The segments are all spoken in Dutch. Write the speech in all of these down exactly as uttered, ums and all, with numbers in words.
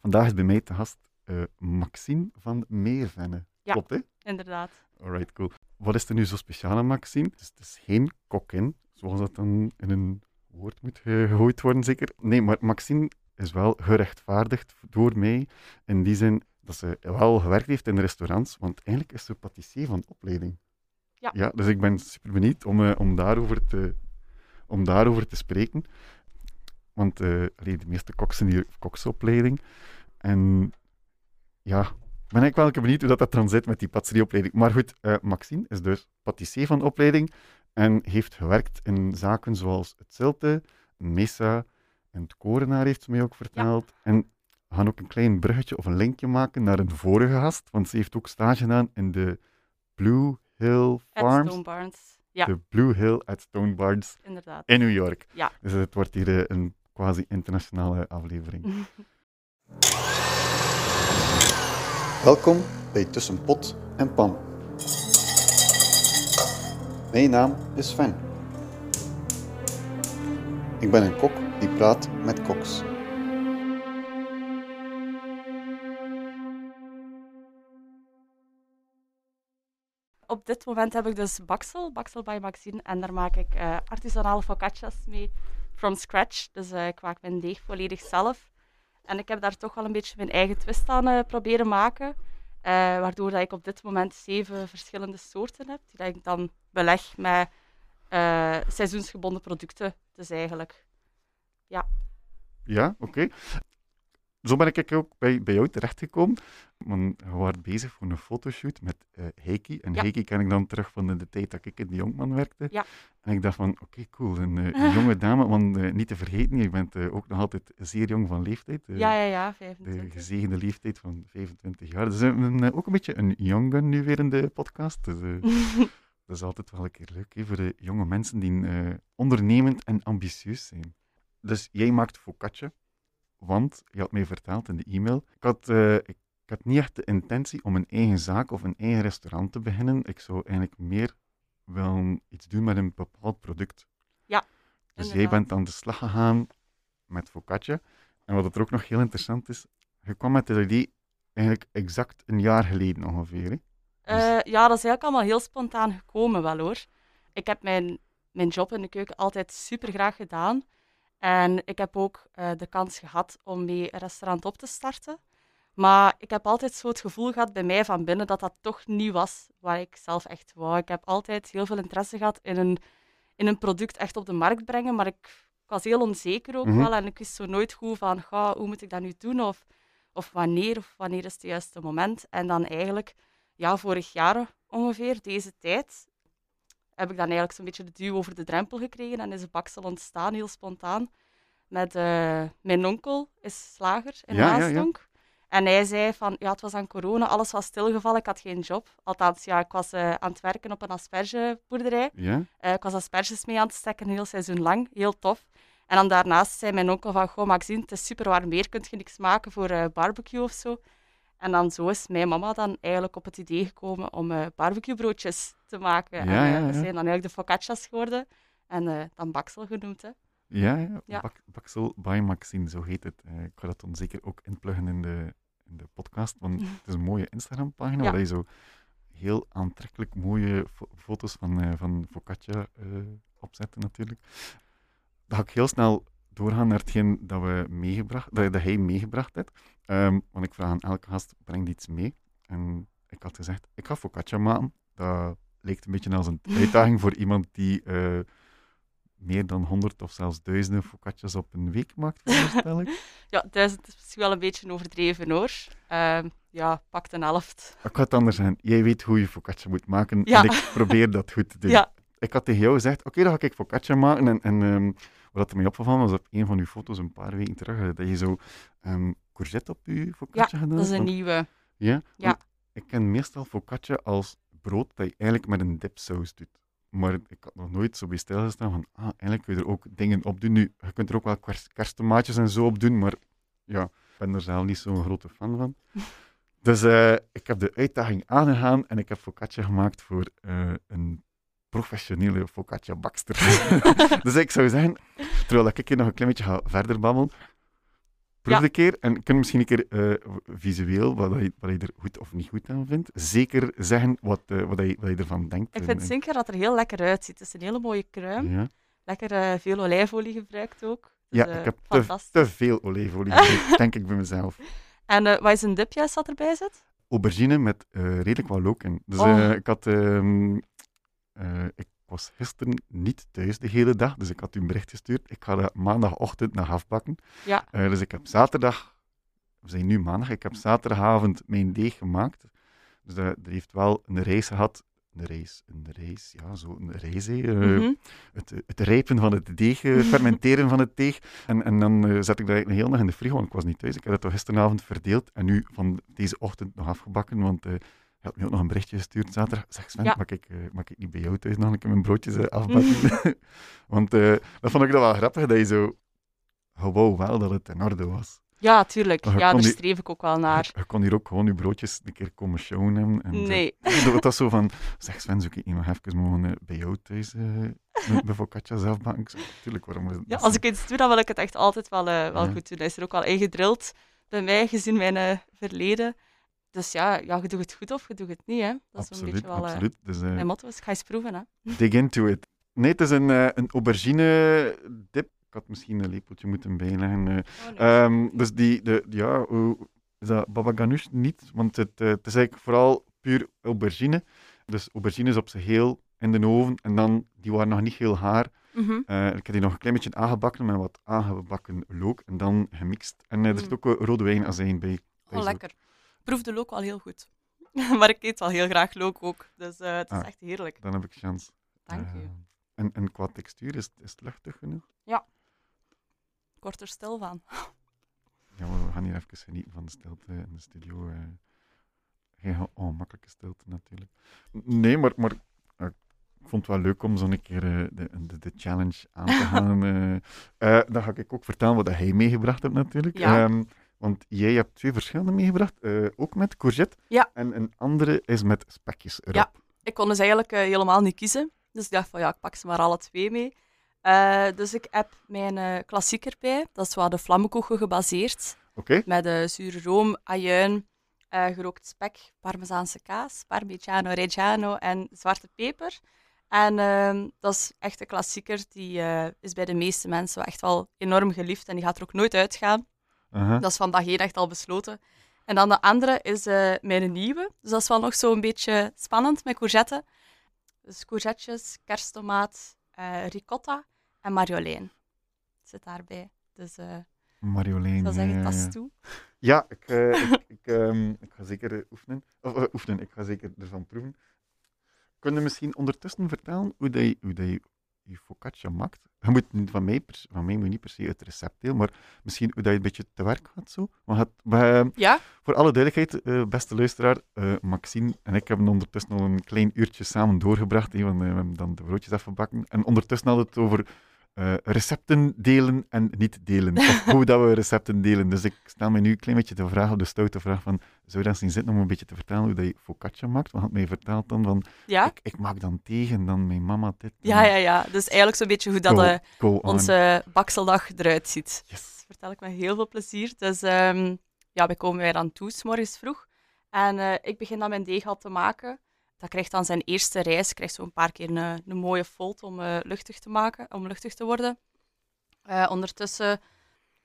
Vandaag is bij mij te gast uh, Maxine van de Meervenne. Ja, klopt, hè? Inderdaad. Alright, cool. Wat is er nu zo speciaal aan Maxine? Dus het is geen kokin, zoals dat dan in een woord moet gegooid worden, zeker. Nee, maar Maxine is wel gerechtvaardigd door mij. In die zin dat ze wel gewerkt heeft in restaurants, want eigenlijk is ze patissier van de opleiding. Ja. Ja, dus ik ben super benieuwd om, uh, om, daarover, te, om daarover te spreken. Want uh, allee, de meeste koks zijn hier koksopleiding. En ja, ik ben eigenlijk wel benieuwd hoe dat, dat dan zit met die patisserieopleiding. Maar goed, uh, Maxine is dus patissier van de opleiding en heeft gewerkt in zaken zoals het Zilte, Mesa en het Corenaar, heeft ze mij ook verteld. Ja. En we gaan ook een klein bruggetje of een linkje maken naar een vorige gast, want ze heeft ook stage gedaan in de Blue Hill at Stone Barns. Ja. De Blue Hill at Stone Barns. Inderdaad. In New York. Ja. Dus het wordt hier een quasi-internationale aflevering. Welkom bij Tussen pot en pan. Mijn naam is Sven. Ik ben een kok die praat met koks. Op dit moment heb ik dus Baksel, Baksel bij Maxine, en daar maak ik uh, artisanale focaccia's mee, from scratch. Dus uh, ik maak mijn deeg volledig zelf. En ik heb daar toch wel een beetje mijn eigen twist aan uh, proberen maken, uh, waardoor dat ik op dit moment zeven verschillende soorten heb, die dat ik dan beleg met uh, seizoensgebonden producten, dus eigenlijk. Ja. Ja, oké. Okay. Zo ben ik ook bij, bij jou terechtgekomen. We waren bezig voor een fotoshoot met uh, Heiki. En ja. Heiki ken ik dan terug van de, de tijd dat ik in De Jongman werkte. Ja. En ik dacht van, oké, okay, cool, een, een jonge dame. Want uh, niet te vergeten, je bent uh, ook nog altijd zeer jong van leeftijd. Uh, ja, ja, ja, vijfentwintig. De gezegende leeftijd van vijfentwintig jaar. Dus uh, ook een beetje een young gun nu weer in de podcast. Dus, uh, dat is altijd wel een keer leuk, hè, voor de jonge mensen die uh, ondernemend en ambitieus zijn. Dus jij maakt focaccia. Want, je had mij verteld in de e-mail, ik had, uh, ik, ik had niet echt de intentie om een eigen zaak of een eigen restaurant te beginnen. Ik zou eigenlijk meer wel iets doen met een bepaald product. Ja, dus inderdaad. Jij bent aan de slag gegaan met focaccia. En wat er ook nog heel interessant is, je kwam met het idee eigenlijk exact een jaar geleden ongeveer. Hè? Dus... Uh, ja, dat is eigenlijk allemaal heel spontaan gekomen wel hoor. Ik heb mijn, mijn job in de keuken altijd super graag gedaan. En ik heb ook uh, de kans gehad om mee een restaurant op te starten. Maar ik heb altijd zo het gevoel gehad bij mij van binnen dat dat toch niet was waar ik zelf echt wou. Ik heb altijd heel veel interesse gehad in een, in een product echt op de markt brengen. Maar ik, ik was heel onzeker ook mm-hmm. wel. En ik wist zo nooit goed van, ga, hoe moet ik dat nu doen? Of, of wanneer? Of wanneer is het juiste moment? En dan eigenlijk, ja, vorig jaar ongeveer, deze tijd... heb ik dan eigenlijk zo'n beetje de duw over de drempel gekregen en is Baksel ontstaan, heel spontaan. Met, uh, mijn onkel is slager in ja, Haasdonk. Ja, ja. En hij zei van, ja, het was aan corona, alles was stilgevallen, ik had geen job. Althans, ja, ik was uh, aan het werken op een aspergeboerderij. Ja. Uh, ik was asperges mee aan het stekken, een heel seizoen lang, heel tof. En dan daarnaast zei mijn onkel van, goh, Maxine, het is super warm weer, kun je niks maken voor uh, barbecue of zo. En dan zo is mijn mama dan eigenlijk op het idee gekomen om uh, barbecuebroodjes te maken. Ja, en, uh, ja, ja. Dat zijn dan eigenlijk de focaccia's geworden en uh, dan Baksel genoemd. Hè. Ja, ja. ja. Bak- Baksel by Maxine, zo heet het. Uh, ik ga dat dan zeker ook inpluggen in de, in de podcast, want het is een mooie Instagram-pagina ja. waar je zo heel aantrekkelijk mooie fo- foto's van, uh, van focaccia uh, opzet natuurlijk. Dan ga ik heel snel doorgaan naar hetgeen dat, we meegebracht, dat, dat hij meegebracht heeft. Um, want ik vraag aan elke gast, breng iets mee. En ik had gezegd, ik ga focaccia maken. Dat leek een beetje als een uitdaging voor iemand die uh, meer dan honderd of zelfs duizenden focaccia's op een week maakt, veronderstel ik. Ja, duizend is misschien wel een beetje overdreven hoor. Um, ja, pak de helft. Ik ga het anders zeggen. Jij weet hoe je focaccia moet maken ja. en ik probeer dat goed te doen. Ja. Ik had tegen jou gezegd, oké, okay, dan ga ik focaccia maken. En, en um, wat er mij opgevallen was op een van uw foto's een paar weken terug, dat je zo um, courgette op je focaccia ja, gedaan. Ja, dat is een nieuwe. Want, ja? ja. Want ik ken meestal focaccia als brood dat je eigenlijk met een dipsaus doet. Maar ik had nog nooit zo bij stilgestaan van, ah, eigenlijk kun je er ook dingen op doen. Nu, je kunt er ook wel kers- kerstomaatjes en zo op doen, maar ja, ik ben er zelf niet zo'n grote fan van. Dus uh, ik heb de uitdaging aangegaan en ik heb focaccia gemaakt voor uh, een professionele focaccia-bakster. Dus ik zou zeggen, terwijl ik hier nog een klein beetje ga verder babbelen, Proef ja. de keer en kun misschien een keer uh, visueel wat je, wat je er goed of niet goed aan vindt. Zeker zeggen wat, uh, wat, je, wat je ervan denkt. Ik vind zinker dat er heel lekker uitziet. Het is een hele mooie kruim. Ja. Lekker uh, veel olijfolie gebruikt ook. Dus, ja, ik heb uh, te, te veel olijfolie gebruikt, denk ik bij mezelf. En uh, wat is een dipje dat erbij zit? Aubergine met uh, redelijk wat loken. Dus oh. uh, ik had... Um, uh, ik was gisteren niet thuis de hele dag, dus ik had u een bericht gestuurd. Ik ga dat maandagochtend nog afbakken. Ja. Uh, dus ik heb zaterdag... We zijn nu maandag. Ik heb zaterdagavond mijn deeg gemaakt. Dus dat, dat heeft wel een reis gehad. Een reis, een reis, ja, zo een reis. Uh, mm-hmm. het, het rijpen van het deeg, uh, fermenteren van het deeg. En, en dan uh, zet ik dat heel nog in de frigo, want ik was niet thuis. Ik heb dat toch gisteravond verdeeld en nu van deze ochtend nog afgebakken, want... Uh, Je had me ook nog een berichtje gestuurd zaterdag. Zeg Sven, ja. mag, ik, uh, mag ik niet bij jou thuis nog een keer mijn broodjes uh, afbakken? Want uh, dat vond ik wel grappig, dat je zo... Je wou wel dat het in orde was. Ja, tuurlijk. Ja, daar streef ik ook wel naar. Je, je kon hier ook gewoon je broodjes een keer komen showen. En, en nee. Zo, dat was zo van... Zeg Sven, zoek ik niet nog even mogen uh, bij jou thuis uh, mijn focaccia's afbakken? Tuurlijk, waarom is dat? Ja, als ik iets doe, dan wil ik het echt altijd wel, uh, wel ja. goed doen. Dat is er ook wel ingedrild bij mij, gezien mijn uh, verleden. Dus ja, ja, je doet het goed of je doet het niet, hè. Dat absoluut, is een beetje wel absoluut. Dus, uh, mijn motto is, ga eens proeven, hè. Dig into it. Nee, het is een, uh, een aubergine-dip. Ik had misschien een lepeltje moeten bijleggen. Uh. Oh, nee. um, dus die, de, ja, uh, is dat baba ganoush? Niet, want het, uh, het is eigenlijk vooral puur aubergine. Dus aubergines op zijn heel in de oven. En dan, die waren nog niet heel haar. Mm-hmm. Uh, ik heb die nog een klein beetje aangebakken met wat aangebakken look. En dan gemixt. En uh, er zit mm. ook uh, rode wijnazijn bij. Oh, bij lekker. Ik proef de look wel heel goed. Maar ik eet wel heel graag look ook. Dus uh, het is ah, echt heerlijk. Dan heb ik chance. Dank uh, u. En, en qua textuur, is, is het luchtig genoeg? Ja. Ik word er stil van. Ja, we gaan hier even genieten van de stilte in de studio. Uh, geen ongemakkelijke stilte natuurlijk. Nee, maar, maar uh, ik vond het wel leuk om zo'n keer uh, de, de, de challenge aan te gaan. uh, uh, dan ga ik ook vertellen wat hij meegebracht hebt natuurlijk. Ja. Um, Want jij hebt twee verschillende meegebracht, uh, ook met courgette. Ja. En een andere is met spekjes erop. Ja, ik kon dus eigenlijk uh, helemaal niet kiezen. Dus ik dacht van ja, ik pak ze maar alle twee mee. Uh, dus ik heb mijn uh, klassieker bij. Dat is wat de vlammenkoeken gebaseerd. Oké. Okay. Met uh, zure room, ajuin, uh, gerookt spek, parmezaanse kaas, parmigiano reggiano en zwarte peper. En uh, dat is echt een klassieker. Die uh, is bij de meeste mensen echt wel enorm geliefd. En die gaat er ook nooit uitgaan. Uh-huh. Dat is vandaag één echt al besloten. En dan de andere is uh, mijn nieuwe. Dus dat is wel nog zo'n beetje spannend met courgetten. Dus courgetjes, kersttomaat, uh, ricotta en marjolein. Zit daarbij. Dus uh, marjolein, ik zal zeggen, uh... tas toe. Ja, ik, uh, ik, ik, um, ik ga zeker oefenen. Of, uh, oefenen. Ik ga zeker ervan proeven. Kun je misschien ondertussen vertellen hoe dat je... Hoe dat je... je focaccia maakt. Je moet van mij, pers- van mij moet niet per se het recept delen, maar misschien hoe dat je een beetje te werk gaat zo. Maar het, maar, ja? Voor alle duidelijkheid, uh, beste luisteraar, uh, Maxine en ik hebben ondertussen al een klein uurtje samen doorgebracht, hey, want uh, we hebben dan de broodjes afgebakken. En ondertussen hadden we het over uh, recepten delen en niet delen. Of hoe dat we recepten delen. Dus ik stel me nu een klein beetje de vraag, de stoute vraag van, zou je dan zien zitten om een beetje te vertellen hoe dat je focaccia maakt? Want je had mij verteld dan van, ja? ik, ik maak dan tegen, dan mijn mama dit. Ja, ja, ja. Dus eigenlijk zo'n beetje hoe dat go, de, go onze bakseldag eruit ziet. Yes. Dat vertel ik met heel veel plezier. Dus um, ja, we komen wij dan toe, 's morgens vroeg. En uh, ik begin dan mijn deeg al te maken. Dat krijgt dan zijn eerste reis. Krijgt zo een paar keer een, een mooie fold om uh, luchtig te maken, om luchtig te worden. Uh, ondertussen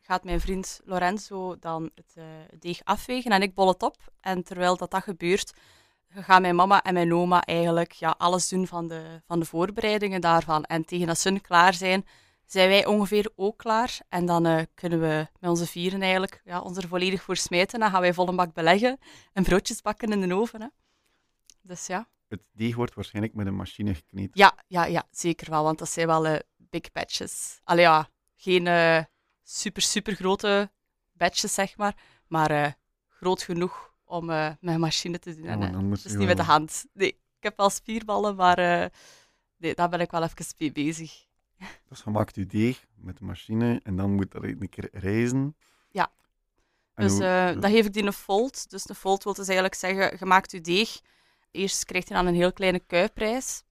gaat mijn vriend Lorenzo dan het uh, deeg afwegen en ik bol het op. En terwijl dat, dat gebeurt, gaan mijn mama en mijn oma eigenlijk ja, alles doen van de, van de voorbereidingen daarvan. En tegen dat ze klaar zijn, zijn wij ongeveer ook klaar. En dan uh, kunnen we met onze vieren eigenlijk ja, ons er volledig voor smijten. Dan gaan wij vol een bak beleggen en broodjes bakken in de oven, hè. Dus ja. Het deeg wordt waarschijnlijk met een machine gekneed. Ja, ja, ja, zeker wel, want dat zijn wel uh, big batches. Allee ja, geen uh, super, super grote batches, zeg maar, maar uh, groot genoeg om uh, met een machine te doen. Oh, en, dus niet wel... met de hand. Nee, ik heb wel spierballen, maar uh, nee, daar ben ik wel even mee bezig. Dus je maakt je deeg met de machine en dan moet dat een keer rijzen. Ja, en dus uh, hoe... dan geef ik die een fold. Dus een fold wil dus eigenlijk zeggen, je maakt je deeg. Eerst krijgt hij dan een heel kleine kuiprijs.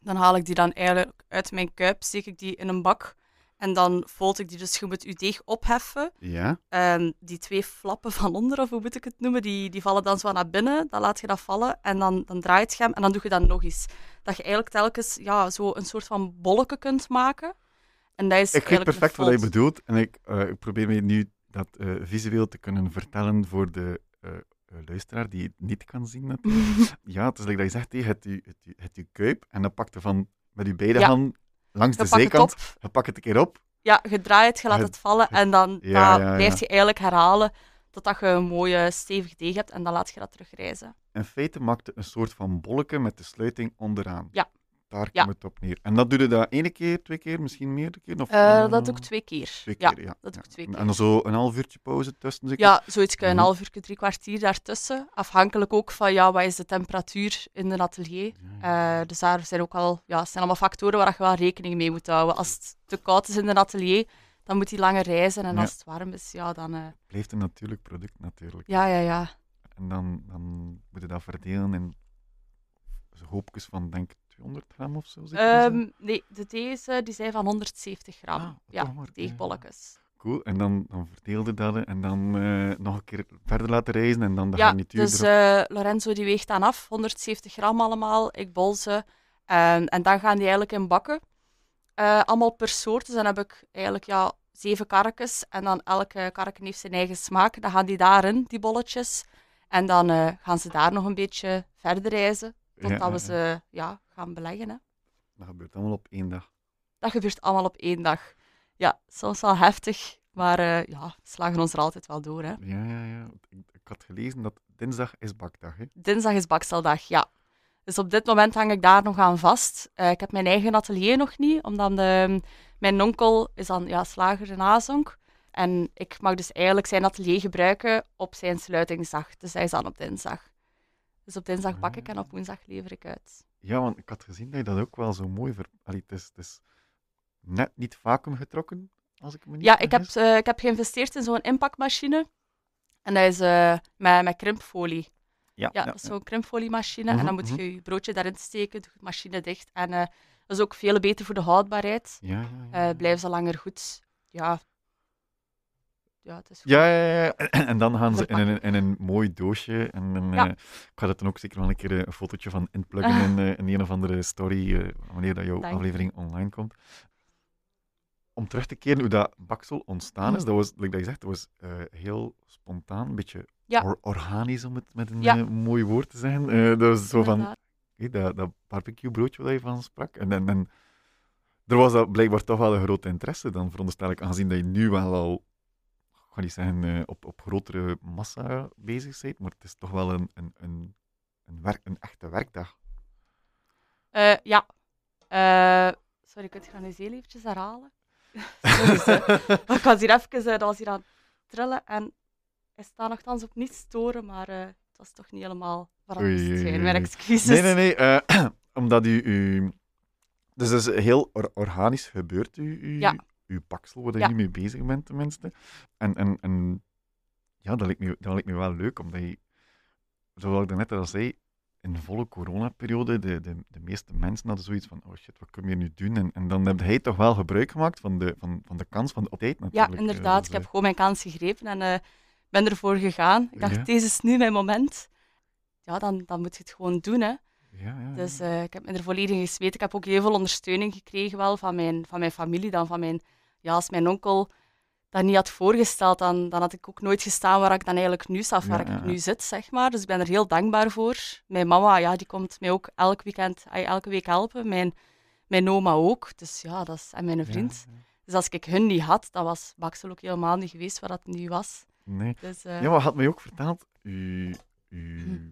Dan haal ik die dan eigenlijk uit mijn kuip, steek ik die in een bak. En dan fold ik die, dus je moet je deeg opheffen. Ja. Um, die twee flappen van onder, of hoe moet ik het noemen, die, die vallen dan zo naar binnen. Dan laat je dat vallen en dan, dan draait je hem en dan doe je dat nog eens. Dat je eigenlijk telkens ja, zo een soort van bolletje kunt maken. En dat is ik weet perfect wat je bedoelt en ik, uh, ik probeer me nu dat uh, visueel te kunnen vertellen voor de uh, luisteraar die het niet kan zien. Natuurlijk. Ja, het is like dat je zegt, hey, het je het, het, het, het kuip en dan pakt je van met je beide ja. handen langs je de zijkant, je pakt het een keer op. Ja, je draait, je laat je, het vallen en dan ja, ja, ja, blijf je eigenlijk herhalen totdat je een mooie stevig deeg hebt en dan laat je dat terugrijzen. In feite maakt het een soort van bolletje met de sluiting onderaan. Ja. Daar ja. komt het op neer. En dat doe je dat ene keer, twee keer, misschien meerdere keer? Of, uh, dat doe ik twee keer. Twee keer, ja. ja. Dat doe ik twee keer. En dan zo een half uurtje pauze tussen? Zeker? Ja, zoiets kan je een half uurtje, drie kwartier daartussen. Afhankelijk ook van ja, wat is de temperatuur in de atelier. Uh, dus daar zijn ook al, ja, zijn allemaal factoren waar je wel rekening mee moet houden. Als het te koud is in de atelier, dan moet die langer reizen. En ja. als het warm is, ja, dan... Uh... Blijft een natuurlijk product natuurlijk. Ja, ja, ja. En dan, dan moet je dat verdelen in hoopjes van, denk ik, honderd gram of zo? Um, nee, de deze die zijn van honderdzeventig gram. Ah, ja, deegbolletjes. Ja. Cool, en dan, dan verdeelde dat en dan uh, nog een keer verder laten reizen en dan de ja, garnituur dus erop. Uh, Lorenzo die weegt dan af, honderdzeventig gram allemaal, ik bol ze. En, en dan gaan die eigenlijk in bakken. Uh, allemaal per soort, dus dan heb ik eigenlijk ja, zeven karretjes en dan elke karretje heeft zijn eigen smaak. Dan gaan die daarin, die bolletjes. En dan uh, gaan ze daar nog een beetje verder reizen. Totdat ja, we ze ja, gaan beleggen. Hè. Dat gebeurt allemaal op één dag. Dat gebeurt allemaal op één dag. Ja, soms wel heftig, maar uh, ja, we slagen ons er altijd wel door. Hè. Ja, ja, ja. Ik had gelezen dat dinsdag is bakdag. Hè? Dinsdag is bakseldag, ja. Dus op dit moment hang ik daar nog aan vast. Uh, ik heb mijn eigen atelier nog niet, omdat de, mijn onkel is dan ja, slager in Haasdonk. En ik mag dus eigenlijk zijn atelier gebruiken op zijn sluitingsdag. Dus hij is dan op dinsdag. Dus op dinsdag bak ik en op woensdag lever ik uit. Ja, want ik had gezien dat je dat ook wel zo mooi... Ver... Allee, het, is, het is net niet vacuüm getrokken, als ik me niet Ja, ik heb, uh, ik heb geïnvesteerd in zo'n inpakmachine. En dat is uh, met, met krimpfolie. Ja, ja, ja, zo'n ja. krimpfoliemachine. Mm-hmm, en dan moet je je broodje daarin steken, de machine dicht. En uh, dat is ook veel beter voor de houdbaarheid. Ja, ja, ja. Uh, blijven ze langer goed. Ja... Ja, het is ja, ja, ja, en dan gaan ze in een, in een mooi doosje. En een, ja. uh, ik ga dat dan ook zeker wel een keer een fotootje van inpluggen uh. in, uh, in een of andere story, uh, wanneer dat jouw Dank. aflevering online komt. Om terug te keren hoe dat Baksel ontstaan is, dat was, like dat je zegt, dat was uh, heel spontaan, een beetje ja. or- organisch, om het met een ja. uh, mooi woord te zeggen. Uh, dat was zo van, hey, dat, dat barbecue broodje waar je van sprak. En, en, en er was dat blijkbaar toch wel een grote interesse dan, veronderstel ik, aangezien dat je nu wel al... die zijn uh, op, op grotere massa bezig bent, maar het is toch wel een, een, een, een, werk, een echte werkdag. Uh, ja. Uh, sorry, kun je dat nu eens heel eventjes herhalen? Sorry, uh, ik was hier even uh, dat was hier aan het trillen en hij staat nogthans op niet storen, maar uh, het was toch niet helemaal veranderd. Oei, oei, oei. Mijn excuses. Nee, nee, nee. Uh, omdat u, u... Dus het is heel or- organisch gebeurt u... u... Ja. Uw baksel, waar je ja. niet mee bezig bent, tenminste. En, en, en ja, dat lijkt, me, dat lijkt me wel leuk, omdat je, zoals ik daarnet al zei, in de volle coronaperiode, de, de, de meeste mensen hadden zoiets van, oh shit, wat kun je nu doen? En, en dan heb jij toch wel gebruik gemaakt van de, van, van de kans van de tijd natuurlijk. Ja, inderdaad. Dus, ik heb gewoon mijn kans gegrepen en uh, ben ervoor gegaan. Ik dacht, ja. deze is nu mijn moment. Ja, dan, dan moet je het gewoon doen, hè. Ja, ja, ja. Dus uh, ik heb me er volledig in gesmeten. Ik heb ook heel veel ondersteuning gekregen wel van mijn, van mijn familie. Dan van mijn, ja, als mijn onkel dat niet had voorgesteld, dan, dan had ik ook nooit gestaan waar ik dan eigenlijk nu sta, waar ja, ja. ik nu zit, zeg maar. Dus ik ben er heel dankbaar voor. Mijn mama, ja, die komt mij ook elk weekend, elke week helpen. Mijn, mijn oma ook. Dus ja, dat is, en mijn vriend. Ja, ja. Dus als ik hun niet had, dat was Baksel ook helemaal niet geweest waar dat nu was. Nee. Dus, uh... Ja, maar had mij ook verteld, u... u... Hm.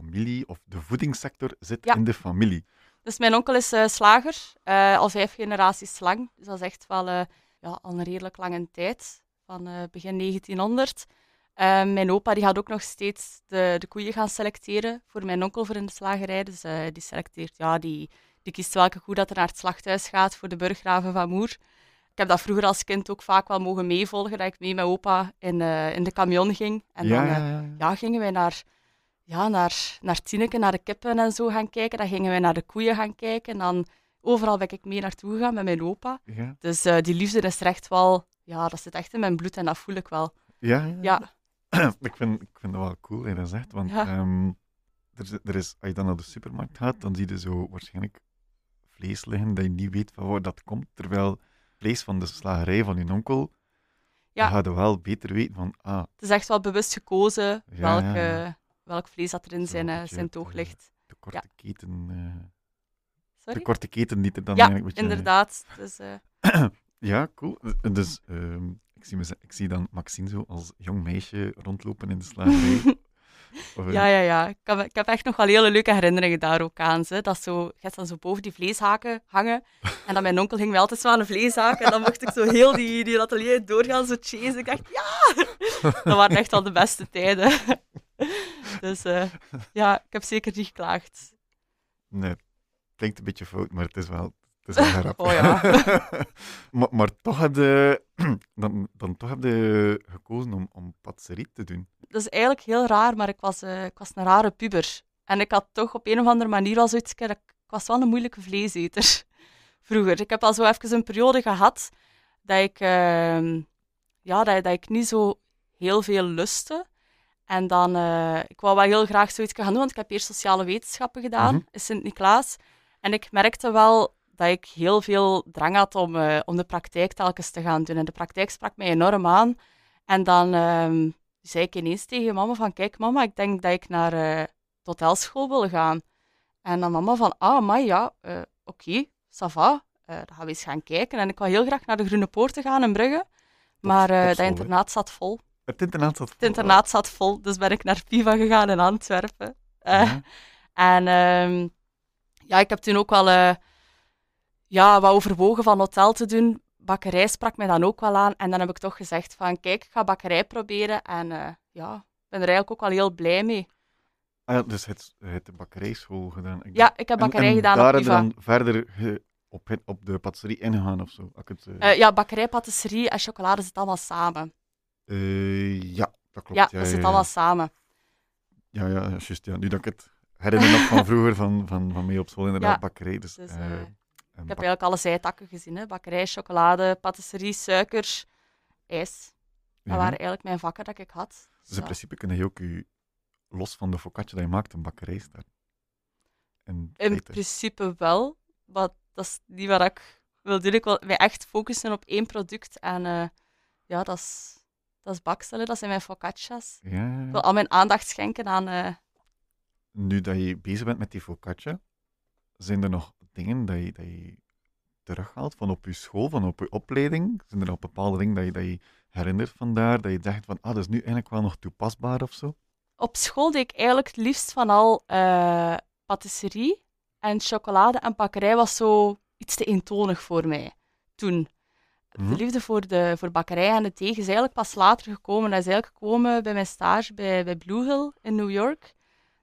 familie of de voedingssector zit ja. in de familie. Dus mijn onkel is uh, slager, uh, al vijf generaties lang. Dus dat is echt wel uh, ja, al een redelijk lange tijd, van uh, begin negentienhonderd. Uh, mijn opa die gaat ook nog steeds de, de koeien gaan selecteren voor mijn onkel voor in de slagerij. Dus uh, die selecteert, ja, die, die kiest welke koe dat er naar het slachthuis gaat voor de burggraven van Moer. Ik heb dat vroeger als kind ook vaak wel mogen meevolgen, dat ik mee met opa in, uh, in de camion ging. En ja, dan uh, ja, ja. Ja, gingen wij naar... Ja, naar, naar Tieneke, naar de kippen en zo gaan kijken. Dan gingen wij naar de koeien gaan kijken. En dan Overal ben ik mee naartoe gegaan met mijn opa. Ja. Dus uh, die liefde is echt wel... Ja, dat zit echt in mijn bloed en dat voel ik wel. Ja, ja. ja. Ik vind, ik vind dat wel cool, hè, dat is echt. Want ja. um, er, er is, als je dan naar de supermarkt gaat, dan zie je zo waarschijnlijk vlees liggen dat je niet weet van waar dat komt. Terwijl vlees van de slagerij van je onkel, ja. dan ga je wel beter weten van... Ah, het is echt wel bewust gekozen ja, welke, ja. welk vlees dat er in zo, zijn, zijn toog ligt. De korte ja. keten... Uh, Sorry? De korte keten die er dan ja, eigenlijk... Ja, inderdaad. Dus, uh... ja, cool. Dus uh, ik, zie mez- ik zie dan Maxine zo als jong meisje rondlopen in de slagerij. Of, ja, ja, ja. Ik heb, ik heb echt nog wel hele leuke herinneringen daar ook aan. Ze. Dat zo, je gaat dan zo boven die vleeshaken hangen. En dan mijn onkel ging mij altijd zo aan een vleeshaak. En dan mocht ik zo heel die, die atelier doorgaan, zo chasen. Ik dacht, ja! Dat waren echt al de beste tijden. Dus uh, ja, ik heb zeker niet geklaagd. Nee. Het klinkt een beetje fout, maar het is wel, het is wel grap. Oh, ja. maar, maar toch heb je, dan, dan toch heb je gekozen om, om patisserie te doen. Dat is eigenlijk heel raar, maar ik was, uh, ik was een rare puber. En ik had toch op een of andere manier al zoiets... Ik, ik was wel een moeilijke vleeseter vroeger. Ik heb al zo even een periode gehad dat ik, uh, ja, dat, dat ik niet zo heel veel lustte. En dan... Uh, ik wou wel heel graag zoiets gaan doen, want ik heb eerst sociale wetenschappen gedaan mm-hmm. in Sint-Niklaas. En ik merkte wel dat ik heel veel drang had om, uh, om de praktijk telkens te gaan doen. En de praktijk sprak mij enorm aan. En dan um, zei ik ineens tegen mama van, kijk mama, ik denk dat ik naar uh, de hotelschool wil gaan. En dan mama van, ah, maar ja, uh, oké, okay, ça va, uh, dan gaan we eens gaan kijken. En ik wou heel graag naar de Groene Poorten gaan in Brugge. Maar uh, dat internaat zat vol. Het internaat zat vol? Het internaat zat vol, dus ben ik naar PIVA gegaan in Antwerpen. Uh, ja. En... Um, Ja, ik heb toen ook wel uh, ja, wat overwogen van hotel te doen. Bakkerij sprak mij dan ook wel aan. En dan heb ik toch gezegd van, kijk, ik ga bakkerij proberen. En uh, ja, ik ben er eigenlijk ook wel heel blij mee. Ah ja, dus het, het de bakkerijschool gedaan. Ik ja, ik heb bakkerij en, gedaan en op PIVA. En daar dan verder ge, op, het, op de patisserie ingegaan of zo? Ik het, uh... Uh, ja, bakkerij, patisserie en chocolade zit allemaal samen. Uh, ja, dat klopt. Ja, ja dat ja, zit allemaal ja. samen. Ja, ja, juist. Ja. Nu dat ik het... herinner nog van vroeger, van, van, van mee op school, inderdaad, ja, bakkerij. Dus, dus, uh, ik heb bak- eigenlijk alle zijtakken gezien. Hè? Bakkerij, chocolade, patisserie, suiker, ijs. Dat ja. waren eigenlijk mijn vakken dat ik had. Dus zo. In principe kun je ook je, los van de focaccia dat je maakt, een bakkerij staan. En in eten. Principe wel, maar dat is niet wat ik wil doen. Ik wil mij echt focussen op één product. En uh, ja, dat is, dat is baksel, dat zijn mijn focaccia's. Ja. Ik wil al mijn aandacht schenken aan... Uh, Nu dat je bezig bent met die focaccia, zijn er nog dingen dat je, dat je terughaalt van op je school, van op je opleiding? Zijn er nog bepaalde dingen dat je, dat je herinnert vandaar, dat je dacht van, ah, dat is nu eigenlijk wel nog toepasbaar of zo? Op school deed ik eigenlijk het liefst van al uh, patisserie en chocolade en bakkerij was zo iets te eentonig voor mij toen. Mm-hmm. De liefde voor, de, voor bakkerij en de thee is eigenlijk pas later gekomen. Dat is eigenlijk gekomen bij mijn stage bij, bij Blue Hill in New York.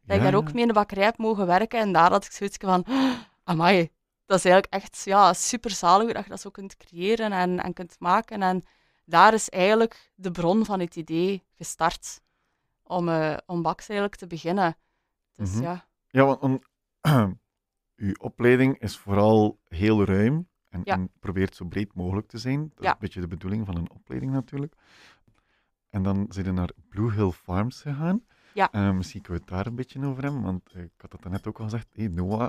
Dat ja. ik daar ook mee in de bakkerij heb mogen werken. En daar had ik zoiets van... Amai, dat is eigenlijk echt ja, super zalig dat je dat zo kunt creëren en, en kunt maken. En daar is eigenlijk de bron van het idee gestart. Om, uh, om Baksel eigenlijk te beginnen. Dus mm-hmm. ja. Ja, want um, uw opleiding is vooral heel ruim. En, ja. en probeert zo breed mogelijk te zijn. Dat is ja. een beetje de bedoeling van een opleiding natuurlijk. En dan zijn we naar Blue Hill Farms gegaan. Ja. Uh, misschien kunnen we het daar een beetje over hebben, want uh, ik had dat net ook al gezegd. Hey, Noah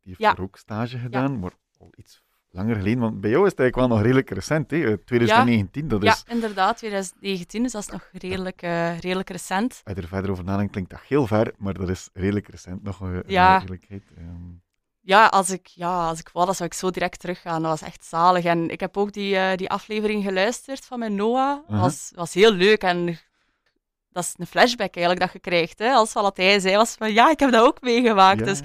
die heeft ja. er ook stage gedaan, ja. maar al iets langer geleden. Want bij jou is het eigenlijk wel nog redelijk recent, hè? twintig negentien. Ja. Dat is... ja, inderdaad, twintig negentien, dus dat is nog redelijk, uh, redelijk recent. Als je er verder over nadenkt, klinkt dat heel ver, maar dat is redelijk recent nog. Uh, ja. Redelijkheid. Um... Ja, als ik, ja, als ik wou, dan zou ik zo direct teruggaan. Dat was echt zalig. En ik heb ook die, uh, die aflevering geluisterd van mijn Noah. Dat uh-huh. was, was heel leuk en... Dat is een flashback eigenlijk dat je krijgt. Hè? Als wat hij zei was van, ja, ik heb dat ook meegemaakt. Ja. Dus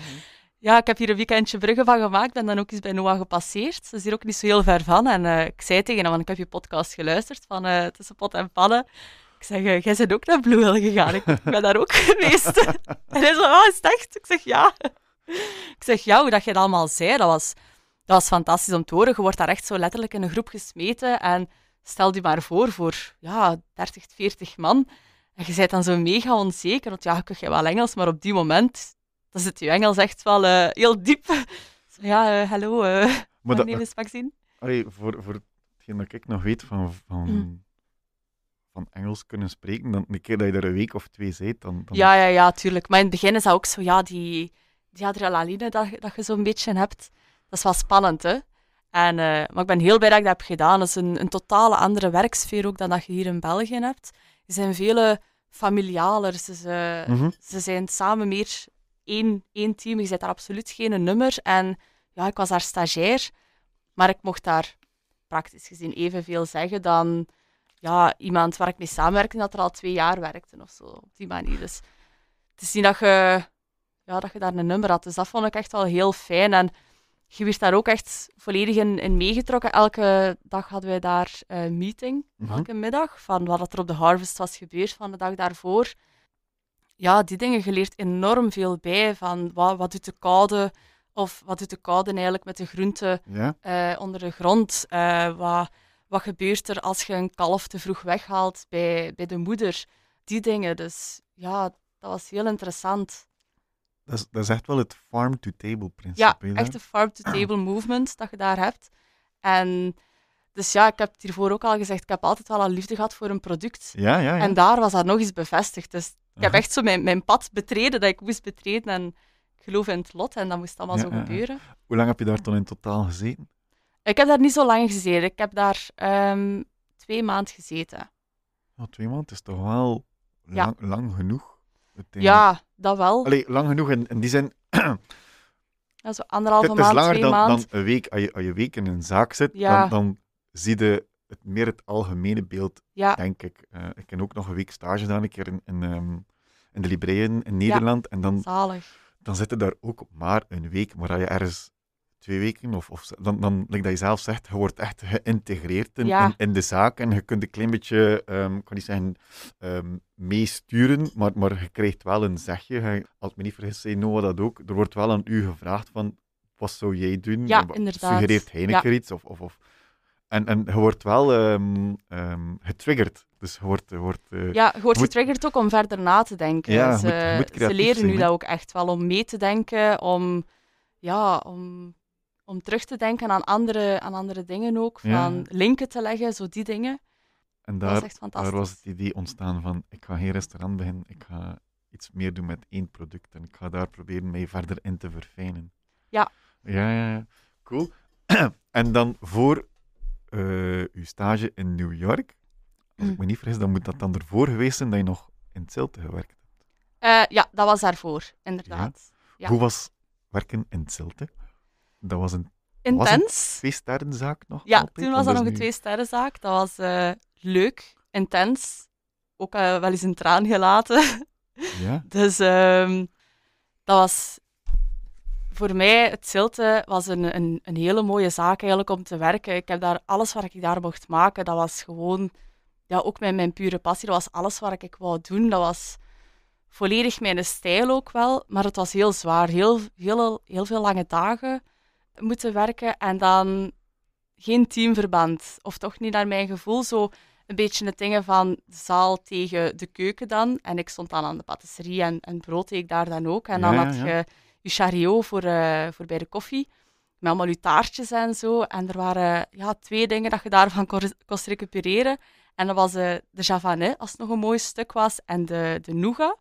ja, ik heb hier een weekendje Brugge van gemaakt. Ben dan ook eens bij Noah gepasseerd. Ze is hier ook niet zo heel ver van. En uh, ik zei tegen hem, want ik heb je podcast geluisterd van uh, Tussen pot en pannen. Ik zeg, uh, jij bent ook naar Blue Hill gegaan. Ik, ik ben daar ook geweest. En hij zei, oh, is het echt? Ik zeg, ja. Ik zeg, ja, hoe dat je het allemaal zei, dat was, dat was fantastisch om te horen. Je wordt daar echt zo letterlijk in een groep gesmeten. En stel je maar voor, voor ja, dertig, veertig man... En je bent dan zo mega onzeker, want ja, kun je wel Engels, maar op die moment, dan zit je Engels echt wel uh, heel diep. Ja, uh, hallo. Uh, maar mijn naam is Maxine. Allee, voor, voor hetgeen dat ik nog weet van, van, mm. van Engels kunnen spreken, dan een keer dat je er een week of twee bent, dan... dan... Ja, ja, ja, tuurlijk. Maar in het begin is dat ook zo, ja, die, die adrenaline dat, dat je zo'n beetje hebt, dat is wel spannend, hè. En, uh, maar ik ben heel blij dat ik dat heb gedaan. Dat is een, een totale andere werksfeer ook dan dat je hier in België hebt. Ze zijn vele familialer. Ze, uh, mm-hmm. ze zijn samen meer één, één team. Je zet daar absoluut geen nummer. En ja, ik was daar stagiair. Maar ik mocht daar praktisch gezien evenveel zeggen dan ja, iemand waar ik mee samenwerkte dat er al twee jaar werkte of zo. Op die manier. Dus te zien dat je, ja, dat je daar een nummer had. Dus dat vond ik echt wel heel fijn. En je werd daar ook echt volledig in, in meegetrokken. Elke dag hadden wij daar een meeting, mm-hmm. elke middag, van wat er op de Harvest was gebeurd van de dag daarvoor. Ja, die dingen, je leert enorm veel bij, van wat, wat doet de koude, of wat doet de koude eigenlijk met de groenten yeah. uh, onder de grond. Uh, wat, wat gebeurt er als je een kalf te vroeg weghaalt bij, bij de moeder. Die dingen, dus ja, dat was heel interessant. Dat is, dat is echt wel het farm-to-table-principe. Ja, he, echt de farm-to-table-movement dat je daar hebt. En dus ja, ik heb het hiervoor ook al gezegd, ik heb altijd wel al liefde gehad voor een product. Ja, ja, ja. En daar was dat nog eens bevestigd. Dus ik Aha. heb echt zo mijn, mijn pad betreden dat ik moest betreden. En ik geloof in het lot en dat moest allemaal ja, zo ja, gebeuren. Ja. Hoe lang heb je daar toen in totaal gezeten? Ik heb daar niet zo lang gezeten. Ik heb daar um, twee maanden gezeten. Nou, twee maanden is toch wel lang, ja. lang genoeg? Ja, dat wel. Allee, lang genoeg en, en die zijn... ja, zo anderhalve maand, twee maand. Het is langer dan, dan een week. Als je, als je week in een zaak zit, ja. dan, dan zie je het, meer het algemene beeld, ja. denk ik. Uh, ik ken ook nog een week stage gedaan, een keer in, in, um, in de Libraiën in Nederland. Ja. En dan, zalig. Dan zit je daar ook maar een week. Maar als je ergens twee weken, of, of dan, dan, like dat je zelf zegt, je wordt echt geïntegreerd in, ja. in, in de zaak. En je kunt een klein beetje, um, ik kan niet zeggen, um, meesturen, maar, maar je krijgt wel een zegje. Als ik me niet vergis, zei Noah dat ook. Er wordt wel aan u gevraagd van, wat zou jij doen? Ja, inderdaad. Suggereert hij een keer iets? Of, of, of. En, en je wordt wel um, um, getriggerd. Dus je wordt, je wordt, uh, ja, je wordt moet... getriggerd ook om verder na te denken. Ja, ze, je moet, je moet ze leren zijn, nu he? Dat ook echt wel, om mee te denken, om... Ja, om... om terug te denken aan andere, aan andere dingen ook, van ja. linken te leggen, zo die dingen. En daar, dat was echt fantastisch. Daar was het idee ontstaan van, ik ga geen restaurant beginnen, ik ga iets meer doen met één product en ik ga daar proberen mee verder in te verfijnen. Ja. Ja, ja, ja. Cool. En dan voor uh, uw stage in New York, als mm. ik me niet vergis, dan moet dat dan ervoor geweest zijn dat je nog in Zilte gewerkt hebt. Uh, ja, dat was daarvoor, inderdaad. Ja. Ja. Hoe was werken in Zilte? Dat was een, was een twee-sterrenzaak nog? Ja, altijd? Toen was dat nog nu... een twee-sterrenzaak. Dat was uh, leuk, intens. Ook uh, wel eens een traan gelaten. Ja. Dus um, dat was... Voor mij, het Zilte was een, een, een hele mooie zaak eigenlijk om te werken. Ik heb daar alles wat ik daar mocht maken. Dat was gewoon... Ja, ook mijn, mijn pure passie. Dat was alles wat ik wou doen. Dat was... volledig mijn stijl ook wel. Maar het was heel zwaar. Heel, heel, heel veel lange dagen... moeten werken en dan geen teamverband. Of toch niet naar mijn gevoel. Zo een beetje het dingen van de zaal tegen de keuken dan. En ik stond dan aan de patisserie en, en brood deed ik daar dan ook. En ja, dan had ja. je je chariot voor, uh, voor bij de koffie. Met allemaal je taartjes en zo. En er waren ja, twee dingen dat je daarvan kon, kon recupereren. En dat was uh, de Javanais, als het nog een mooi stuk was. En de, de nougat.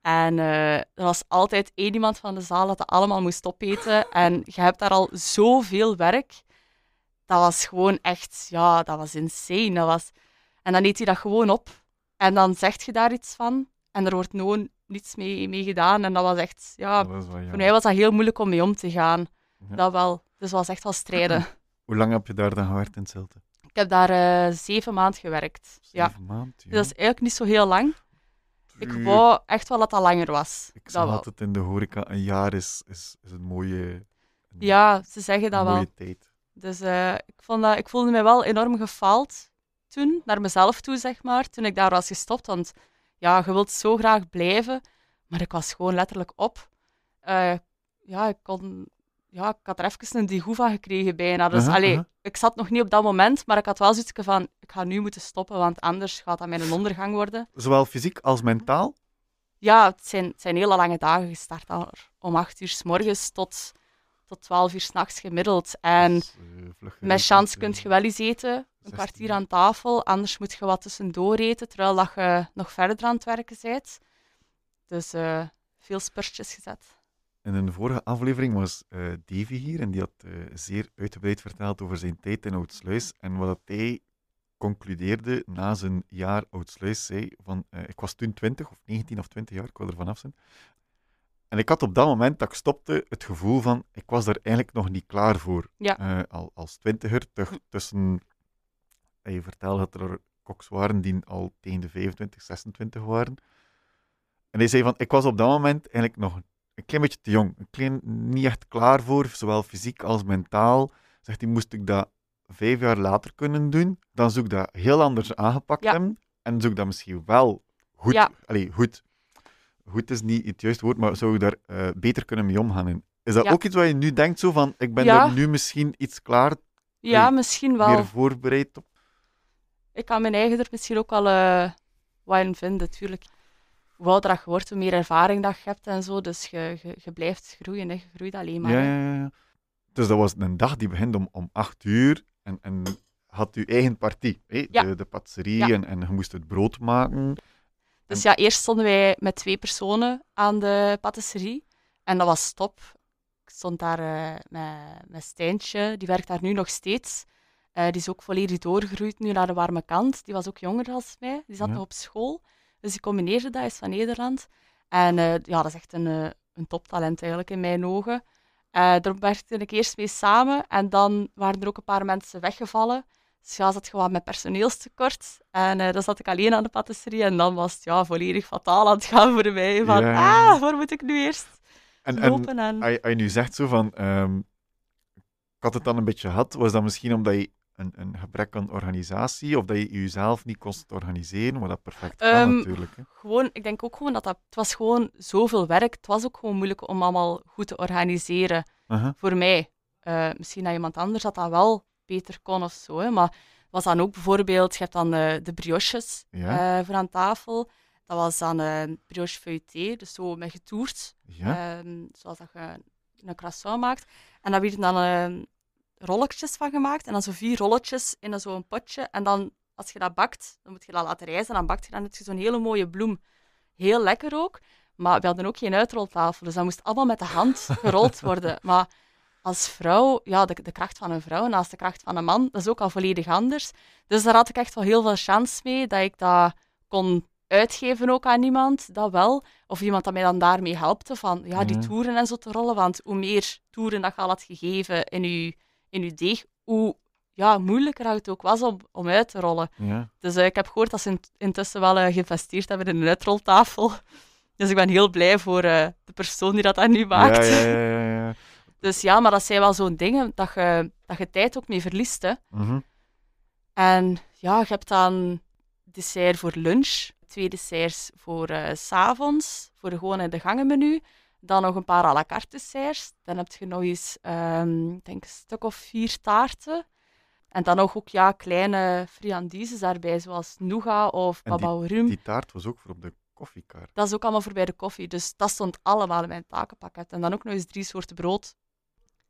En uh, er was altijd één iemand van de zaal dat dat allemaal moest opeten. En je hebt daar al zoveel werk. Dat was gewoon echt... Ja, dat was insane. Dat was... En dan eet hij dat gewoon op. En dan zegt je daar iets van. En er wordt gewoon niets mee, mee gedaan. En dat was echt... Ja, dat was wel, ja. Voor mij was dat heel moeilijk om mee om te gaan. Ja. Dat wel. Dus dat was echt wel strijden. Hoe lang heb je daar dan gewerkt in Zilte? Ik heb daar uh, zeven maanden gewerkt. Zeven ja. maanden? Ja. Dus dat is eigenlijk niet zo heel lang. Ik wou echt wel dat dat langer was. Ik zag altijd in de horeca, een jaar is, is, is een mooie een, Ja, ze zeggen dat wel. Tijd. Dus uh, ik, vond dat, ik voelde mij wel enorm gefaald toen, naar mezelf toe, zeg maar, toen ik daar was gestopt. Want ja, je wilt zo graag blijven, maar ik was gewoon letterlijk op. Uh, ja, ik kon, ja, ik had er even een degoe van gekregen bijna. Dus uh-huh, allee, uh-huh. ik zat nog niet op dat moment, maar ik had wel zoiets van... Ik ga nu moeten stoppen, want anders gaat dat mijn ondergang worden. Zowel fysiek als mentaal? Ja, het zijn, het zijn hele lange dagen gestart. Om acht uur 's morgens tot tot twaalf uur 's nachts gemiddeld. En dus, uh, met chance kun je wel eens eten, een zestien kwartier aan tafel, anders moet je wat tussendoor eten, terwijl dat je nog verder aan het werken bent. Dus uh, veel spurtjes gezet. En in de vorige aflevering was uh, Davy hier en die had uh, zeer uitgebreid verteld over zijn tijd in Oudsluis. En wat hij concludeerde na zijn jaar Oudsluis, zei van uh, ik was toen twintig, of negentien of twintig jaar, ik wou er vanaf zijn. En ik had op dat moment dat ik stopte het gevoel van ik was daar eigenlijk nog niet klaar voor. Ja. Uh, al, als twintiger, tussen... En je vertelde dat er koks waren die al tegen de vijfentwintig, zesentwintig waren. En hij zei van ik was op dat moment eigenlijk nog een klein beetje te jong. Een klein, niet echt klaar voor, zowel fysiek als mentaal. Zegt hij, moest ik dat vijf jaar later kunnen doen, dan zou ik dat heel anders aangepakt ja. hebben. En zou ik dat misschien wel goed... Ja. Allee, goed. Goed is niet het juiste woord, maar zou je daar uh, beter kunnen mee omgaan in? Is dat ja. ook iets wat je nu denkt, zo van, ik ben ja. er nu misschien iets klaar... Ja, nee, misschien wel. Meer voorbereid op? Ik kan mijn eigen er misschien ook wel uh, wat in vinden, natuurlijk. Hoe ouder dat je wordt, hoe meer ervaring dat je hebt en zo, dus je, je, je blijft groeien, hè. Je groeit alleen maar. Ja, ja, ja. Dus dat was een dag die begint om, om acht uur en, en had je eigen partie, hè? Ja. De, de patisserie ja. en, en je moest het brood maken... Dus ja, eerst stonden wij met twee personen aan de patisserie. En dat was top. Ik stond daar uh, met, met Stijntje, die werkt daar nu nog steeds. Uh, die is ook volledig doorgegroeid nu naar de warme kant. Die was ook jonger dan mij, die zat ja. nog op school. Dus die combineerde dat, is van Nederland. En uh, ja, dat is echt een, uh, een toptalent eigenlijk in mijn ogen. Uh, daar werkte ik eerst mee samen en dan waren er ook een paar mensen weggevallen. Dus ja, zat gewoon met personeelstekort. En uh, dan zat ik alleen aan de patisserie. En dan was het ja, volledig fataal aan het gaan voor mij. Van, ja. ah, waar moet ik nu eerst en, lopen? En als je nu zegt zo van... Um, ik had het dan een beetje gehad. Was dat misschien omdat je een, een gebrek aan organisatie... Of dat je jezelf niet kon organiseren? Maar dat perfect kan um, natuurlijk. Hè. Gewoon, ik denk ook gewoon dat dat... Het was gewoon zoveel werk. Het was ook gewoon moeilijk om allemaal goed te organiseren. Uh-huh. Voor mij. Uh, misschien dat iemand anders dat dat wel... beter kon of zo, hè. Maar was dan ook bijvoorbeeld, je hebt dan uh, de brioches ja. uh, voor aan tafel. Dat was dan uh, brioche feuilleté, dus zo met getoerd, ja. uh, zoals dat je een croissant maakt. En daar werden dan uh, rolletjes van gemaakt en dan zo vier rolletjes in zo'n potje. En dan, als je dat bakt, dan moet je dat laten rijzen en dan bakt je dan heb je zo'n hele mooie bloem. Heel lekker ook, maar we hadden ook geen uitroltafel, dus dat moest allemaal met de hand gerold worden. Maar als vrouw, ja, de, de kracht van een vrouw naast de kracht van een man, dat is ook al volledig anders. Dus daar had ik echt wel heel veel chance mee, dat ik dat kon uitgeven ook aan iemand, dat wel. Of iemand dat mij dan daarmee helpte, van ja, die toeren en zo te rollen. Want hoe meer toeren dat je al had gegeven in je, in je deeg, hoe ja, moeilijker het ook was om, om uit te rollen. Ja. Dus uh, ik heb gehoord dat ze in, intussen wel uh, geïnvesteerd hebben in een uitroltafel. Dus ik ben heel blij voor uh, de persoon die dat dan nu maakt. Ja, ja, ja, ja, ja. Dus ja, maar dat zijn wel zo'n dingen dat je, dat je tijd ook mee verliest. Hè. Mm-hmm. En ja, je hebt dan dessert voor lunch, twee desserts voor uh, 's avonds, voor gewoon in de gangenmenu. Dan nog een paar à la carte desserts. Dan heb je nog eens, um, denk een stuk of vier taarten. En dan nog ook ja, kleine friandises daarbij, zoals nougat of babaurum. Die, die taart was ook voor op de koffiekaart. Dat is ook allemaal voor bij de koffie. Dus dat stond allemaal in mijn takenpakket. En dan ook nog eens drie soorten brood.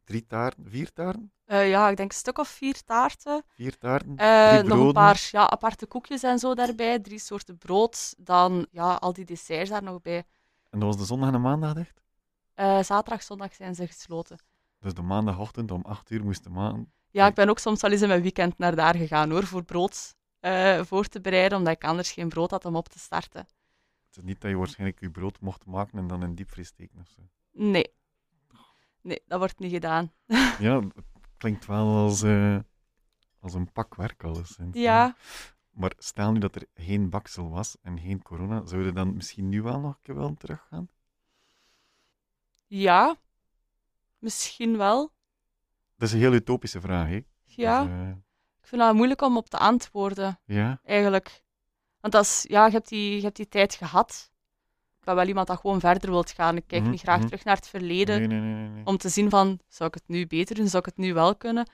Drie taarten? Vier taarten? Uh, ja, ik denk een stuk of vier taarten. Vier taarten, uh, drie nog een paar ja, aparte koekjes en zo daarbij. Drie soorten brood. Dan ja, al die desserts daar nog bij. En dat was de zondag en de maandag dicht? Uh, zaterdag, zondag zijn ze gesloten. Dus de maandagochtend om acht uur moest de maan... Ja, ik ben ook soms wel eens in mijn weekend naar daar gegaan hoor, voor brood uh, voor te bereiden, omdat ik anders geen brood had om op te starten. Het is niet dat je waarschijnlijk je brood mocht maken en dan in diepvries steken ofzo? Nee. Nee, dat wordt niet gedaan. Ja, het klinkt wel als, uh, als een pak werk alleszins. Ja. Maar stel nu dat er geen baksel was en geen corona, zou je dan misschien nu wel nog een keer wel teruggaan? Ja, misschien wel. Dat is een heel utopische vraag, hè? Ja. Dus, uh... ik vind dat moeilijk om op te antwoorden, ja. eigenlijk. Want dat is, ja, je hebt die, je hebt die tijd gehad. Ik ben wel iemand dat gewoon verder wilt gaan. Ik kijk mm-hmm. niet graag terug naar het verleden. Nee, nee, nee, nee. Om te zien van, zou ik het nu beter doen? Zou ik het nu wel kunnen?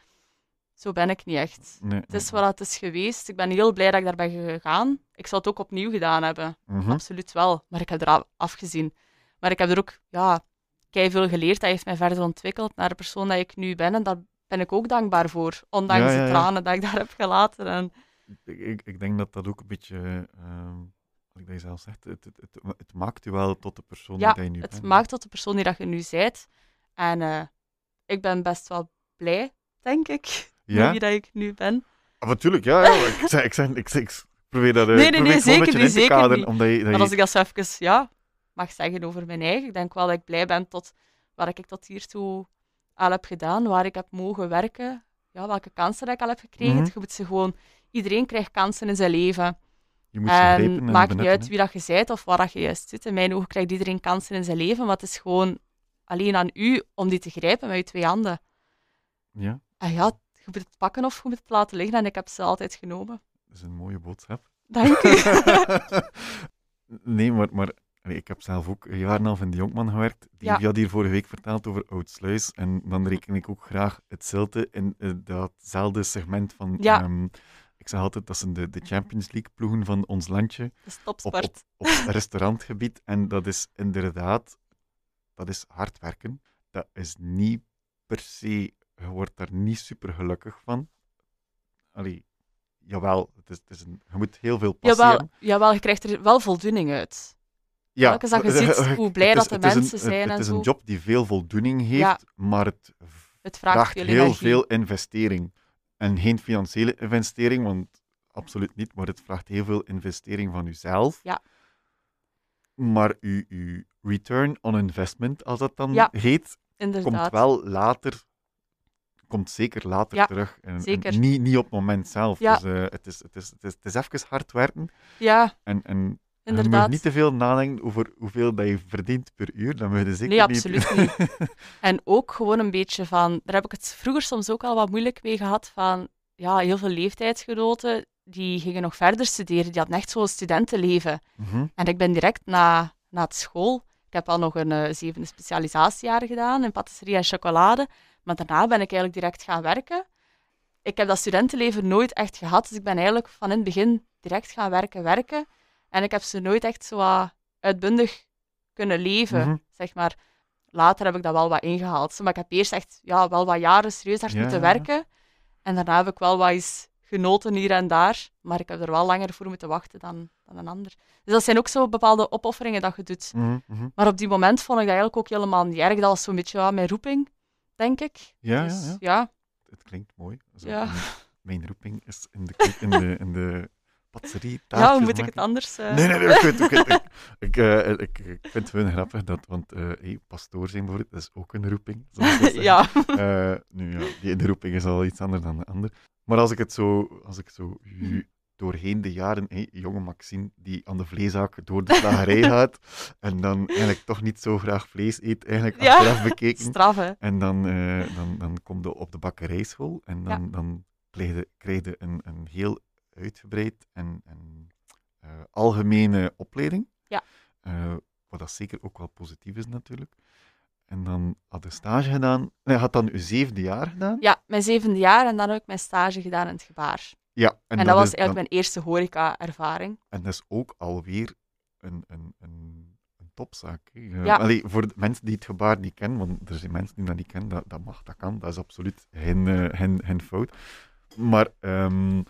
Zo ben ik niet echt. Nee, het is nee. wat het is geweest. Ik ben heel blij dat ik daar ben gegaan. Ik zou het ook opnieuw gedaan hebben. Mm-hmm. Absoluut wel. Maar ik heb er afgezien. Maar ik heb er ook, ja, keiveel geleerd. Dat heeft mij verder ontwikkeld naar de persoon dat ik nu ben. En daar ben ik ook dankbaar voor. Ondanks ja, ja, ja. de tranen dat ik daar heb gelaten. En... Ik, ik, ik denk dat dat ook een beetje... Uh... Wat ik dat je zelf zegt, het, het, het, het maakt je wel tot de persoon ja, die je nu bent. Ja, het maakt tot de persoon die dat je nu bent. En uh, ik ben best wel blij, denk ik, ja? met wie dat ik nu ben. Ah, natuurlijk, ja. ja. ik, zeg, ik, zeg, ik, ik probeer dat nee, nee, probeer nee, zeker, een beetje niet, in te kaderen. Niet. Omdat je, dat maar je... als ik dat zo even ja, mag zeggen over mijn eigen, ik denk wel dat ik blij ben tot waar ik tot hiertoe al heb gedaan, waar ik heb mogen werken, ja, welke kansen ik al heb gekregen. Mm-hmm. Je moet ze gewoon, iedereen krijgt kansen in zijn leven. Je moet en en maakt benutten, niet uit he? wie dat je bent of waar dat je juist zit. In mijn ogen krijgt iedereen kansen in zijn leven, maar het is gewoon alleen aan u om die te grijpen met je twee handen. Ja. En ja, je moet het pakken of je moet het laten liggen en ik heb ze altijd genomen. Dat is een mooie boodschap. Dank je. Nee, maar, maar nee, ik heb zelf ook een jaar en een half in De Jongman gewerkt. Die ja. had hier vorige week verteld over Oudsluis. En dan reken ik ook graag het Zilte in uh, datzelfde segment van... Ja. Um, Ik zeg altijd, dat zijn de, de Champions League-ploegen van ons landje. Op, op, op restaurantgebied. En dat is inderdaad, dat is hard werken. Dat is niet per se, je wordt daar niet super gelukkig van. Allee, jawel, het is, het is een, je moet heel veel passie hebben. Jawel, je krijgt er wel voldoening uit. Ja, elke dag je ziet hoe blij is, dat de mensen een, zijn. Het, en het is een job die veel voldoening heeft, ja. maar het, het vraagt, vraagt veel heel energie. veel investering. En geen financiële investering, want absoluut niet, maar het vraagt heel veel investering van uzelf. Ja. Maar uw, uw return on investment, als dat dan ja, heet, inderdaad. komt wel later, komt zeker later ja, terug. En, zeker. en niet, niet op het moment zelf. Ja. Dus uh, het, is, het, is, het, is, het is even hard werken. Ja. En, en je moet niet te veel nadenken over hoeveel dat je verdient per uur. Dan moet je zeker nee, absoluut niet. niet. En ook gewoon een beetje van... Daar heb ik het vroeger soms ook al wat moeilijk mee gehad. Van, ja, heel veel leeftijdsgenoten, die gingen nog verder studeren. Die hadden echt zo'n studentenleven. Mm-hmm. En ik ben direct na, na het school... Ik heb al nog een uh, zevende specialisatiejaar gedaan in patisserie en chocolade. Maar daarna ben ik eigenlijk direct gaan werken. Ik heb dat studentenleven nooit echt gehad. Dus ik ben eigenlijk van in het begin direct gaan werken, werken... En ik heb ze nooit echt zo uh, uitbundig kunnen leven, mm-hmm. zeg maar. Later heb ik dat wel wat ingehaald. Maar ik heb eerst echt ja, wel wat jaren serieus hard ja, moeten ja, werken. Ja. En daarna heb ik wel wat eens genoten hier en daar. Maar ik heb er wel langer voor moeten wachten dan, dan een ander. Dus dat zijn ook zo bepaalde opofferingen dat je doet. Mm-hmm. Maar op die moment vond ik dat eigenlijk ook helemaal niet erg. Dat was zo'n beetje uh, mijn roeping, denk ik. Ja, dus, ja, ja. ja. Het klinkt mooi. Ja. Mijn roeping is in de... In de, in de... Patserie, ja, hoe moet maken. ik het anders... Uh... Nee, nee, nee, ik weet het. Ik, ik, uh, ik, ik vind het wel grappig, dat, want uh, hey, pastoor zijn bijvoorbeeld, dat is ook een roeping. ja. Uh, nu ja, die de roeping is al iets anders dan de ander. Maar als ik het zo, als ik zo u, doorheen de jaren, hey, jonge Maxine, die aan de vleeshaak door de slagerij gaat, en dan eigenlijk toch niet zo graag vlees eet, eigenlijk ja, achteraf bekeken. Straf, hè? En dan, uh, dan, dan kom je op de bakkerijschool, en dan, ja. dan krijg je een, een heel... uitgebreid en, en uh, algemene opleiding. Ja. Uh, wat dat zeker ook wel positief is natuurlijk. En dan had je stage gedaan. Nee, had dan je zevende jaar gedaan? Ja, mijn zevende jaar en dan heb ik mijn stage gedaan in het gebaar. Ja. En, en dat, dat was eigenlijk dan... mijn eerste horeca-ervaring. En dat is ook alweer een, een, een, een topzaak. Uh, ja. Allee, voor de mensen die het gebaar niet kennen, want er zijn mensen die dat niet kennen, dat, dat mag, dat kan, dat is absoluut geen, uh, geen, geen fout. Maar... Um,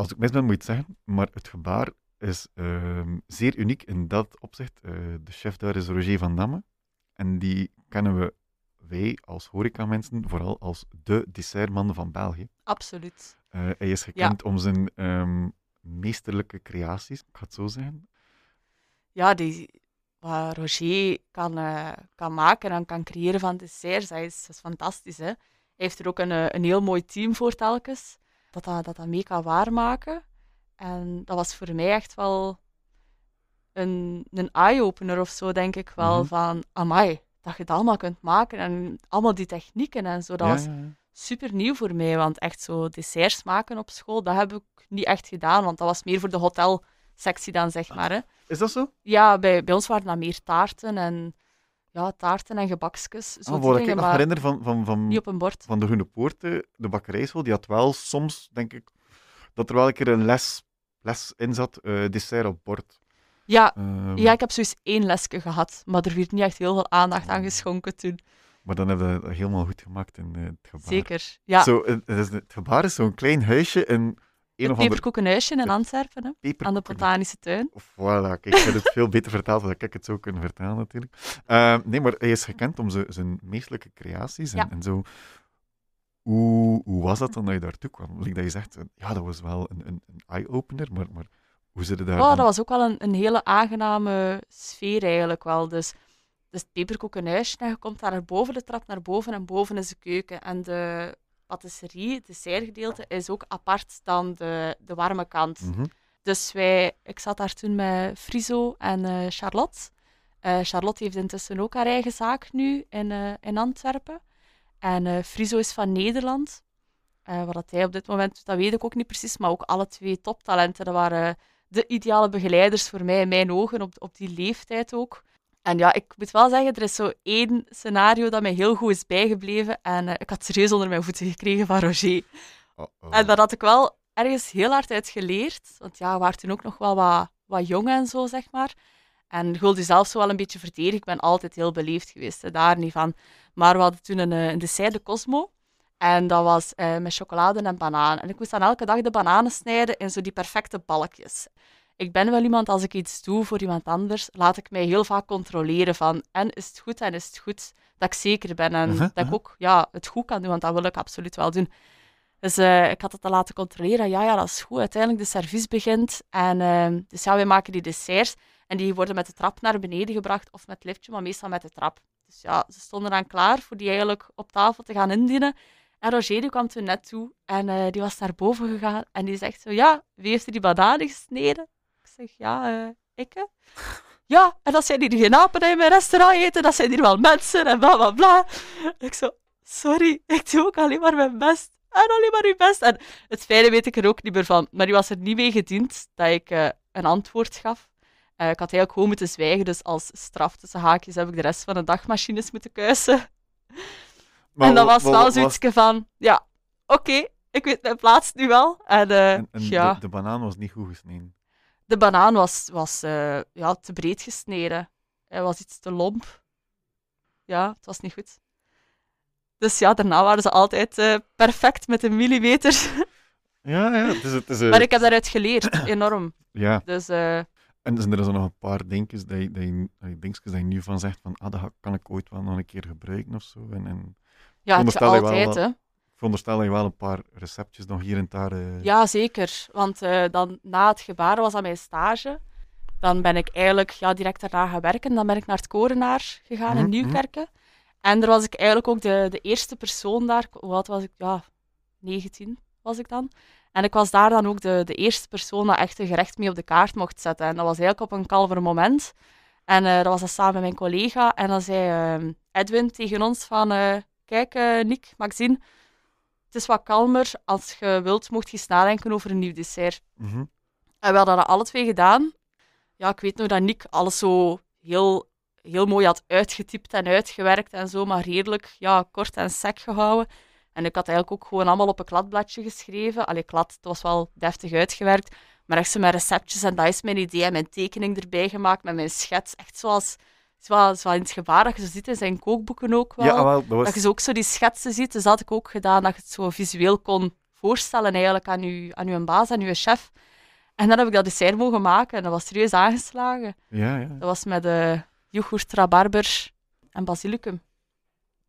Als ik mis ben, moet je het zeggen, maar het gebaar is uh, zeer uniek in dat opzicht. Uh, de chef daar is Roger Van Damme. En die kennen we, wij als horecamensen, vooral als de dessertman van België. Absoluut. Uh, hij is gekend ja. om zijn um, meesterlijke creaties, ik ga het zo zeggen. Ja, die, wat Roger kan, uh, kan maken en kan creëren van desserts, dat is, dat is fantastisch. Hè? Hij heeft er ook een, een heel mooi team voor telkens. Dat dat, dat dat mee kan waarmaken. En dat was voor mij echt wel een, een eye-opener of zo, denk ik wel. Mm-hmm. Van, amai, dat je dat allemaal kunt maken. En allemaal die technieken en zo. Dat ja, was ja, ja. super nieuw voor mij. Want echt zo desserts maken op school, dat heb ik niet echt gedaan. Want dat was meer voor de hotelsectie dan, zeg maar. Hè. Is dat zo? Ja, bij, bij ons waren dat meer taarten en... Ja, taarten en gebakjes. Ah, wat ik me nog herinner van, van, van, niet op een bord. Van de Groene Poorten, de bakkerijschool, die had wel soms, denk ik, dat er wel een keer een les, les in zat, uh, dessert op bord. Ja, um, ja, ik heb zoiets één lesje gehad, maar er werd niet echt heel veel aandacht aan geschonken toen. Maar dan hebben we dat helemaal goed gemaakt in het gebaar. Zeker, ja. Zo, het, het gebaar is zo'n klein huisje in... Een het peperkoekenhuisje in Antwerpen, hè? Peperkoeken... aan de botanische tuin. Voilà, kijk, ik heb het veel beter vertaald dan ik het zou kunnen vertalen natuurlijk. Uh, nee, maar hij is gekend om zijn meestelijke creaties en, ja. en zo. Hoe, hoe was dat dan dat je daartoe kwam? Like dat je zegt, ja, dat was wel een, een, een eye-opener, maar, maar hoe zit het daar? Oh, dat was ook wel een, een hele aangename sfeer eigenlijk wel. Dus, dus het peperkoekenhuisje, en je komt daar boven de trap naar boven en boven is de keuken en de... patisserie, het dessertgedeelte, is ook apart dan de, de warme kant. Mm-hmm. Dus wij, ik zat daar toen met Friso en uh, Charlotte. Uh, Charlotte heeft intussen ook haar eigen zaak nu in, uh, in Antwerpen. En uh, Friso is van Nederland. Uh, wat dat hij op dit moment doet, dat weet ik ook niet precies, maar ook alle twee toptalenten. Dat waren de ideale begeleiders voor mij in mijn ogen, op, op die leeftijd ook. En ja, ik moet wel zeggen, er is zo één scenario dat mij heel goed is bijgebleven. En uh, ik had serieus onder mijn voeten gekregen van Roger. Uh-oh. En dat had ik wel ergens heel hard uit geleerd. Want ja, we waren toen ook nog wel wat, wat jong en zo, zeg maar. En je wilde jezelf zo wel een beetje verdedigen. Ik ben altijd heel beleefd geweest, hè, daar niet van. Maar we hadden toen een, een dessert de Cosmo. En dat was uh, met chocolade en banaan. En ik moest dan elke dag de bananen snijden in zo die perfecte balkjes. Ik ben wel iemand, als ik iets doe voor iemand anders, laat ik mij heel vaak controleren van en is het goed en is het goed, dat ik zeker ben en uh-huh, dat uh-huh. ik ook ja, het goed kan doen, want dat wil ik absoluut wel doen. Dus uh, ik had het al laten controleren, ja, ja, dat is goed. Uiteindelijk de servies begint en uh, dus ja, wij maken die desserts en die worden met de trap naar beneden gebracht of met het liftje, maar meestal met de trap. Dus ja, ze stonden dan klaar voor die eigenlijk op tafel te gaan indienen. En Roger die kwam toen net toe en uh, die was naar boven gegaan en die zegt zo, ja, wie heeft er die bananen gesneden? Ik zeg, ja, uh, ik. Hè? Ja, en dat zijn hier geen apen die in mijn restaurant eten, dat zijn hier wel mensen en bla bla bla. En ik zo, sorry, ik doe ook alleen maar mijn best. En alleen maar uw best. En het fijne weet ik er ook niet meer van. Maar die was er niet mee gediend dat ik uh, een antwoord gaf. Uh, ik had eigenlijk gewoon moeten zwijgen, dus als straf tussen haakjes heb ik de rest van de dagmachines moeten kuisen. Maar en dat was wel zoiets was... van, ja, oké, okay, ik weet mijn plaats nu wel. En, uh, en, en ja. de, de banaan was niet goed gesneden. De banaan was, was uh, ja, te breed gesneden. Hij was iets te lomp. Ja, het was niet goed. Dus ja, daarna waren ze altijd uh, perfect met een millimeter. Ja, ja. Het is, het is, uh... Maar ik heb daaruit geleerd, enorm. Ja. Dus, uh... En zijn er zo nog een paar dingetjes dat je, dat je, dat je, dat je nu van zegt, van, ah, dat kan ik ooit wel nog een keer gebruiken of zo. En, en... Ja, het is altijd, hè. Ik veronderstel dat je wel een paar receptjes nog hier en daar... Uh... Ja, zeker. Want uh, dan, na het gebaren was dat mijn stage. Dan ben ik eigenlijk ja, direct daarna gaan werken. Dan ben ik naar het Corenaar gegaan mm-hmm. in Nieuwkerken. En daar was ik eigenlijk ook de, de eerste persoon daar. Hoe oud was ik? Ja, negentien was ik dan. En ik was daar dan ook de, de eerste persoon dat echt een gerecht mee op de kaart mocht zetten. En dat was eigenlijk op een kalver moment. En uh, dat was dat samen met mijn collega. En dan zei uh, Edwin tegen ons van... Uh, Kijk, uh, Niek, Maxine... Het is wat kalmer. Als je wilt, mocht je eens nadenken over een nieuw dessert. Mm-hmm. En we hadden dat alle twee gedaan. Ja, ik weet nog dat Niek alles zo heel, heel mooi had uitgetypt en uitgewerkt en zo, maar redelijk ja, kort en sec gehouden. En ik had eigenlijk ook gewoon allemaal op een kladbladje geschreven. Allee, klad, het was wel deftig uitgewerkt. Maar echt zo met receptjes en dat is mijn idee en mijn tekening erbij gemaakt met mijn schets. Echt zoals... Het is wel in het gebaar dat je zo ziet in zijn kookboeken ook wel. Ja, wel dat, was... dat je zo ook zo die schetsen ziet. Dus dat had ik ook gedaan, dat je het zo visueel kon voorstellen eigenlijk aan je, aan je baas, aan je chef. En dan heb ik dat dessert mogen maken en dat was serieus aangeslagen. Ja, ja. Dat was met uh, yoghurt, rabarber en basilicum.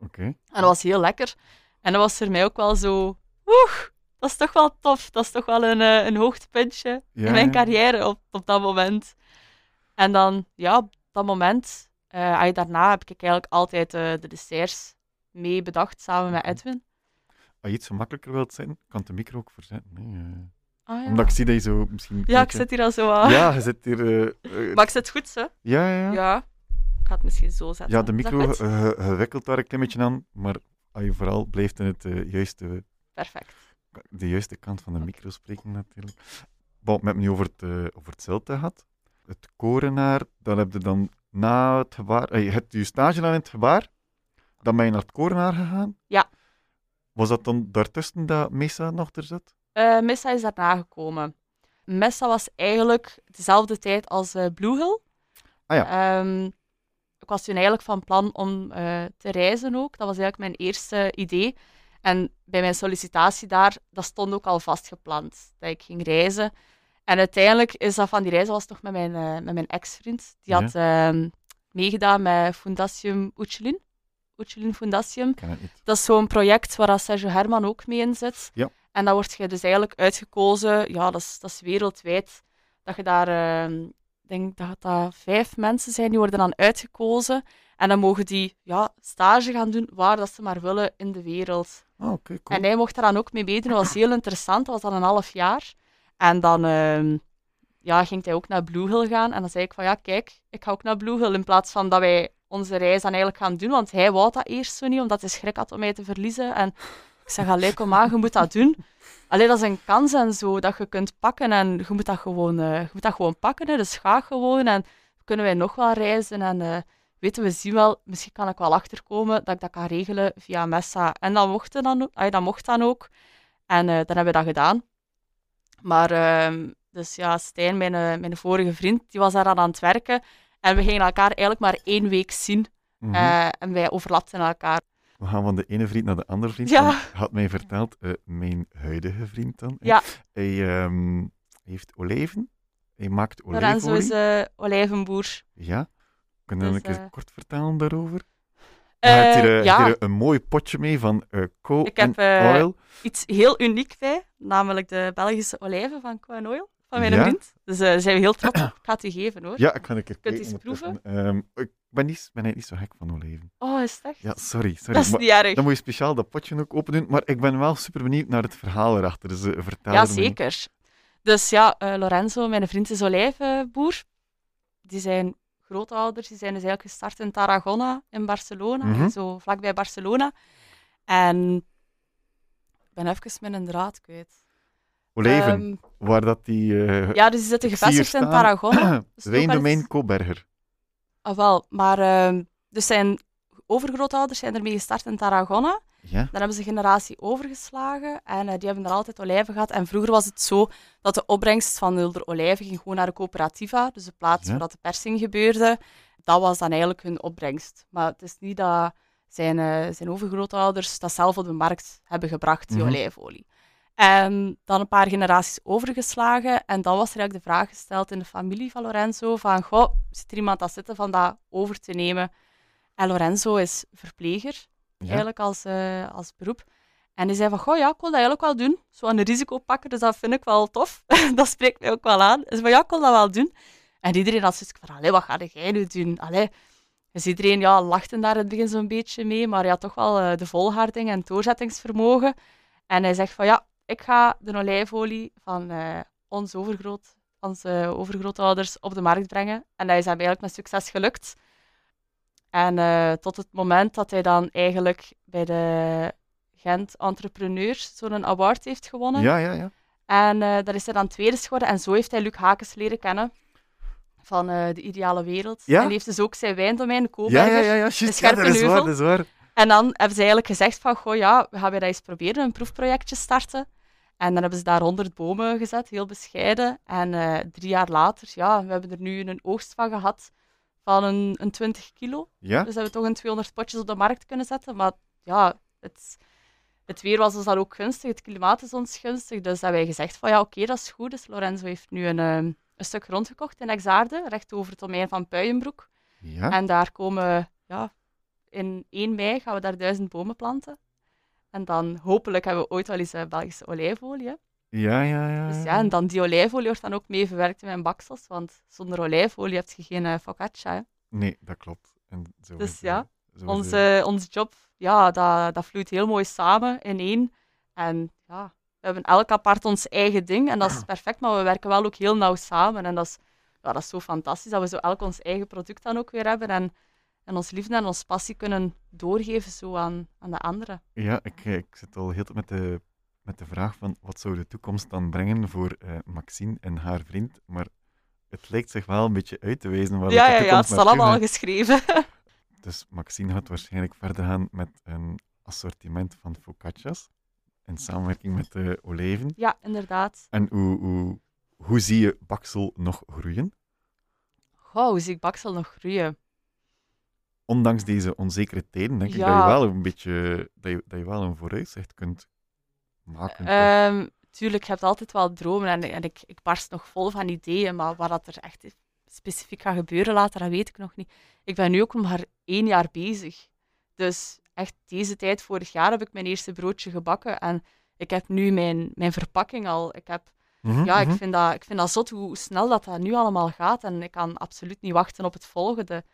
Oké. Okay. En dat was heel lekker. En dat was voor mij ook wel zo... Oeh, dat is toch wel tof. Dat is toch wel een, een hoogtepuntje ja, in mijn ja. carrière op, op dat moment. En dan, ja, op dat moment... Uh, daarna heb ik eigenlijk altijd uh, de desserts mee bedacht, samen met Edwin. Als je iets zo makkelijker wilt zetten, kan de micro ook verzetten. Nee? Uh, ah, ja. Omdat ik zie dat je zo misschien... Ja, ik zit hier al zo aan. Ja, je zit hier... Uh, uh... Maar ik zit goed, hè? Ja, ja, ja. Ik ga het misschien zo zetten. Ja, de micro uh, wikkelt daar een klein beetje aan, maar als je vooral blijft in het uh, juiste... Perfect. De juiste kant van de okay. micro spreken, natuurlijk. Bon, we hebben nu over het, uh, over het Zilte gehad. Het Corenaar, dan heb je dan... Na het gebaar, je hebt je stage dan in het gebaar, dan ben je naar het Corenaar gegaan. Ja. Was dat dan daartussen dat Mesa nog er zat? Uh, Mesa is daarna gekomen. Mesa was eigenlijk dezelfde tijd als uh, Blue Hill. Ah, ja. Um, ik was toen eigenlijk van plan om uh, te reizen ook. Dat was eigenlijk mijn eerste idee. En bij mijn sollicitatie daar, dat stond ook al vastgepland, dat ik ging reizen. En uiteindelijk is dat van die reizen was toch met mijn, uh, met mijn ex-vriend. Die ja. had uh, meegedaan met Fundacium Oechelin. Oechelin Fundacium. Dat is zo'n project waar Sergio Herman ook mee in zit. Ja. En dan word je dus eigenlijk uitgekozen. Ja, dat is, dat is wereldwijd. Dat je daar, uh, ik denk dat dat vijf mensen zijn, die worden dan uitgekozen. En dan mogen die ja, stage gaan doen waar dat ze maar willen in de wereld. Oh, okay, cool. En hij mocht daar dan ook mee meedoen. Dat was heel interessant. Dat was dan een half jaar. En dan uh, ja, ging hij ook naar Blue Hill gaan. En dan zei ik van, ja, kijk, ik ga ook naar Blue Hill. In plaats van dat wij onze reis dan eigenlijk gaan doen. Want hij wou dat eerst zo niet, omdat hij schrik had om mij te verliezen. En ik zeg, allee, kom aan, je moet dat doen. Allee, dat is een kans en zo, dat je kunt pakken. En je moet dat gewoon, uh, je moet dat gewoon pakken. Hè. Dus ga gewoon. En kunnen wij nog wel reizen. En uh, weten we zien wel, misschien kan ik wel achterkomen dat ik dat kan regelen via Mesa. En dat mocht dan, allee, dat mocht dan ook. En uh, dan hebben we dat gedaan. Maar, uh, dus ja, Stijn, mijn, mijn vorige vriend, die was daar aan aan het werken. En we gingen elkaar eigenlijk maar één week zien. Mm-hmm. uh, en wij overlapten elkaar. We gaan van de ene vriend naar de andere vriend. Ja. Had mij verteld, uh, mijn huidige vriend dan. Ja. Hij um, heeft olijven. Hij maakt olijfolie. Lorenzo is uh, olijvenboer. Ja. Kun je dus, dan een uh... keer kort vertellen daarover? Uh, je hebt hier, uh, ja. hier een mooi potje mee van uh, Co Ik heb uh, Oil. Iets heel uniek bij, namelijk de Belgische olijven van Co Oil, van mijn ja. vriend. Dus daar uh, zijn we heel trots op. Ik ga het u geven hoor. Ja, ik ga een keer kijken. Kunt u eens proeven? Um, ik ben, niet, ben niet zo gek van olijven. Oh, is het echt? Ja, sorry. sorry. Dat is niet erg. Dan moet je speciaal dat potje ook open doen. Maar ik ben wel super benieuwd naar het verhaal erachter. Dus uh, vertel Ja, zeker. Dus ja, uh, Lorenzo, mijn vriend is olijvenboer. Die zijn... grootouders, die zijn dus eigenlijk gestart in Tarragona, in Barcelona, mm-hmm. zo vlakbij Barcelona. En ik ben even met een draad kwijt. Olijven, um, waar dat die... Uh, ja, dus die zitten gevestigd in Tarragona. Dus Wijndomein Koberger. Ah, wel, maar uh, dus zijn overgrootouders zijn ermee gestart in Tarragona. Ja. Dan hebben ze een generatie overgeslagen en uh, die hebben er altijd olijven gehad. En vroeger was het zo dat de opbrengst van de olijven ging gewoon naar de coöperativa, dus de plaats ja. waar dat de persing gebeurde. Dat was dan eigenlijk hun opbrengst. Maar het is niet dat zijn, uh, zijn overgrootouders dat zelf op de markt hebben gebracht, die mm-hmm. olijfolie. En dan een paar generaties overgeslagen en dan was er eigenlijk de vraag gesteld in de familie van Lorenzo van, goh, zit er iemand dat zitten van dat over te nemen? En Lorenzo is verpleger. Ja. Eigenlijk als, uh, als beroep. En die zei van, goh, ja, ik wil dat eigenlijk wel doen. Zo aan de risico pakken, dus dat vind ik wel tof. Dat spreekt mij ook wel aan. Dus van, ja, ik wil dat wel doen. En iedereen had zoiets van, allee, wat ga jij nu doen? Allee. Dus iedereen ja, lachte daar in het begin zo'n beetje mee, maar ja, toch wel uh, de volharding en doorzettingsvermogen. En hij zegt van, ja, ik ga de olijfolie van uh, ons overgroot, onze uh, overgrootouders op de markt brengen. En dat is hem eigenlijk met succes gelukt. En uh, tot het moment dat hij dan eigenlijk bij de Gent Entrepreneurs zo'n award heeft gewonnen. Ja, ja, ja. En uh, daar is hij dan tweede geworden. En zo heeft hij Luc Hakens leren kennen van uh, De Ideale Wereld. Ja? En hij heeft dus ook zijn wijndomein, Koberger, ja, ja, ja, ja. Just, de Scherpe ja, dat is waar, dat is waar. En dan hebben ze eigenlijk gezegd van, goh ja, we gaan dat eens proberen, een proefprojectje starten. En dan hebben ze daar honderd bomen gezet, heel bescheiden. En uh, drie jaar later, ja, we hebben er nu een oogst van gehad. Van een, een twintig kilo. Ja? Dus hebben we toch een tweehonderd potjes op de markt kunnen zetten. Maar ja, het, het weer was ons dan ook gunstig. Het klimaat is ons gunstig. Dus hebben wij gezegd van ja, oké, okay, dat is goed. Dus Lorenzo heeft nu een, een stuk grond gekocht in Exaarde, recht over het domein van Puijenbroek. Ja? En daar komen, ja, in één mei gaan we daar duizend bomen planten. En dan hopelijk hebben we ooit wel eens Belgische olijfolie. Hè? Ja, ja, ja. Dus ja, en dan die olijfolie wordt dan ook mee verwerkt in mijn baksels, want zonder olijfolie heb je geen uh, focaccia. Hè? Nee, dat klopt. En zo dus is, ja, zo onze, is, uh, onze job, ja, dat, dat vloeit heel mooi samen in één. En ja, we hebben elk apart ons eigen ding en dat is perfect, maar we werken wel ook heel nauw samen. En dat is, ja, dat is zo fantastisch dat we zo elk ons eigen product dan ook weer hebben. En, En ons liefde en ons passie kunnen doorgeven zo aan, aan de anderen. Ja, ik, ik zit al heel met de... met de vraag van wat zou de toekomst dan brengen voor uh, Maxine en haar vriend. Maar het lijkt zich wel een beetje uit te wezen. Waar ja, ja, ja, het is allemaal al geschreven. Dus Maxine gaat waarschijnlijk verder gaan met een assortiment van focaccia's in samenwerking met de olijven. Ja, inderdaad. En hoe, hoe, Hoe zie je Baksel nog groeien? Goh, hoe zie ik Baksel nog groeien? Ondanks deze onzekere tijden, denk ja. ik dat je wel een beetje dat je, dat je wel een vooruitzicht kunt maken. Um, tuurlijk, je hebt altijd wel dromen en, en ik, ik barst nog vol van ideeën, maar wat dat er echt specifiek gaat gebeuren later, dat weet ik nog niet. Ik ben nu ook nog maar één jaar bezig. Dus echt deze tijd vorig jaar heb ik mijn eerste broodje gebakken en ik heb nu mijn, mijn verpakking al. Ik heb... Mm-hmm, ja, mm-hmm. Ik, vind dat, ik vind dat zot hoe snel dat, dat nu allemaal gaat. En ik kan absoluut niet wachten op het volgende.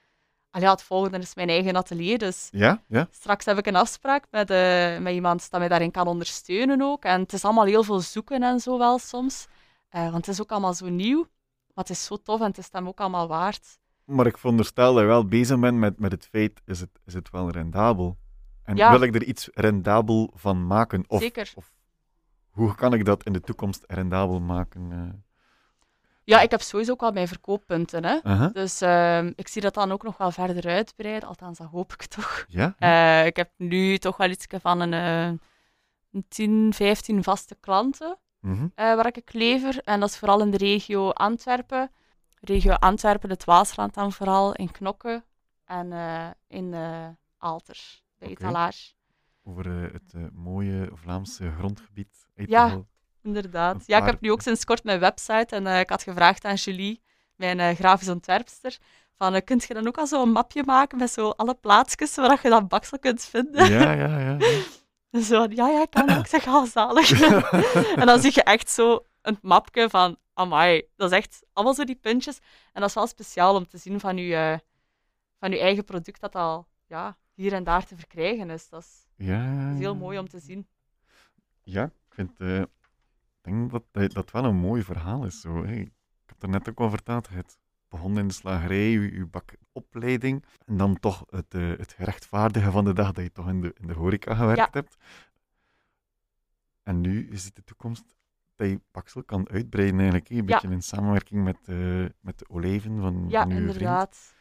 Al ja, het volgende is mijn eigen atelier. Dus ja, ja. Straks heb ik een afspraak met, uh, met iemand dat mij daarin kan ondersteunen ook. En het is allemaal heel veel zoeken en zo wel soms. Uh, want het is ook allemaal zo nieuw. Maar het is zo tof en het is hem ook allemaal waard. Maar ik veronderstel dat je wel bezig bent met, met het feit, is het, is het wel rendabel? En ja. wil ik er iets rendabel van maken? Of, Zeker. Of hoe kan ik dat in de toekomst rendabel maken? Uh... Ja, ik heb sowieso ook al mijn verkooppunten. Hè? Uh-huh. Dus uh, ik zie dat dan ook nog wel verder uitbreiden. Althans, dat hoop ik toch. Ja? Uh, ik heb nu toch wel iets van een, uh, een tien, vijftien vaste klanten uh-huh. uh, waar ik lever. En dat is vooral in de regio Antwerpen. Regio Antwerpen, het Waasland dan vooral, in Knokke en uh, in uh, Aalter, bij okay. Etalage. Over uh, het uh, mooie Vlaamse grondgebied. Ja, inderdaad. Paar... Ja, ik heb nu ook sinds kort mijn website en uh, ik had gevraagd aan Julie, mijn uh, grafisch ontwerpster, van uh, kunt je dan ook al zo'n mapje maken met zo alle plaatsjes waar je dat Baksel kunt vinden? Ja, ja, ja. ja. Zo, ja, ja, ik kan ook zeggen, al zalig. En dan zie je echt zo een mapje van, amai, dat is echt allemaal zo die puntjes. En dat is wel speciaal om te zien van je uh, van je eigen product dat al ja, hier en daar te verkrijgen is. Dat is Ja. Dat is heel mooi om te zien. Ja, ik vind uh, ik denk dat, dat dat wel een mooi verhaal is. Zo, hey. Ik heb er net ook al verteld. Het begon in de slagerij, je, je bakopleiding. En dan toch het, uh, het gerechtvaardigen van de dag dat je toch in de, in de horeca gewerkt ja. hebt. En nu is het de toekomst dat je Baksel kan uitbreiden. Eigenlijk, hey. Een ja. beetje in samenwerking met, uh, met de olijven van, ja, van uw inderdaad. vriend. Ja, inderdaad.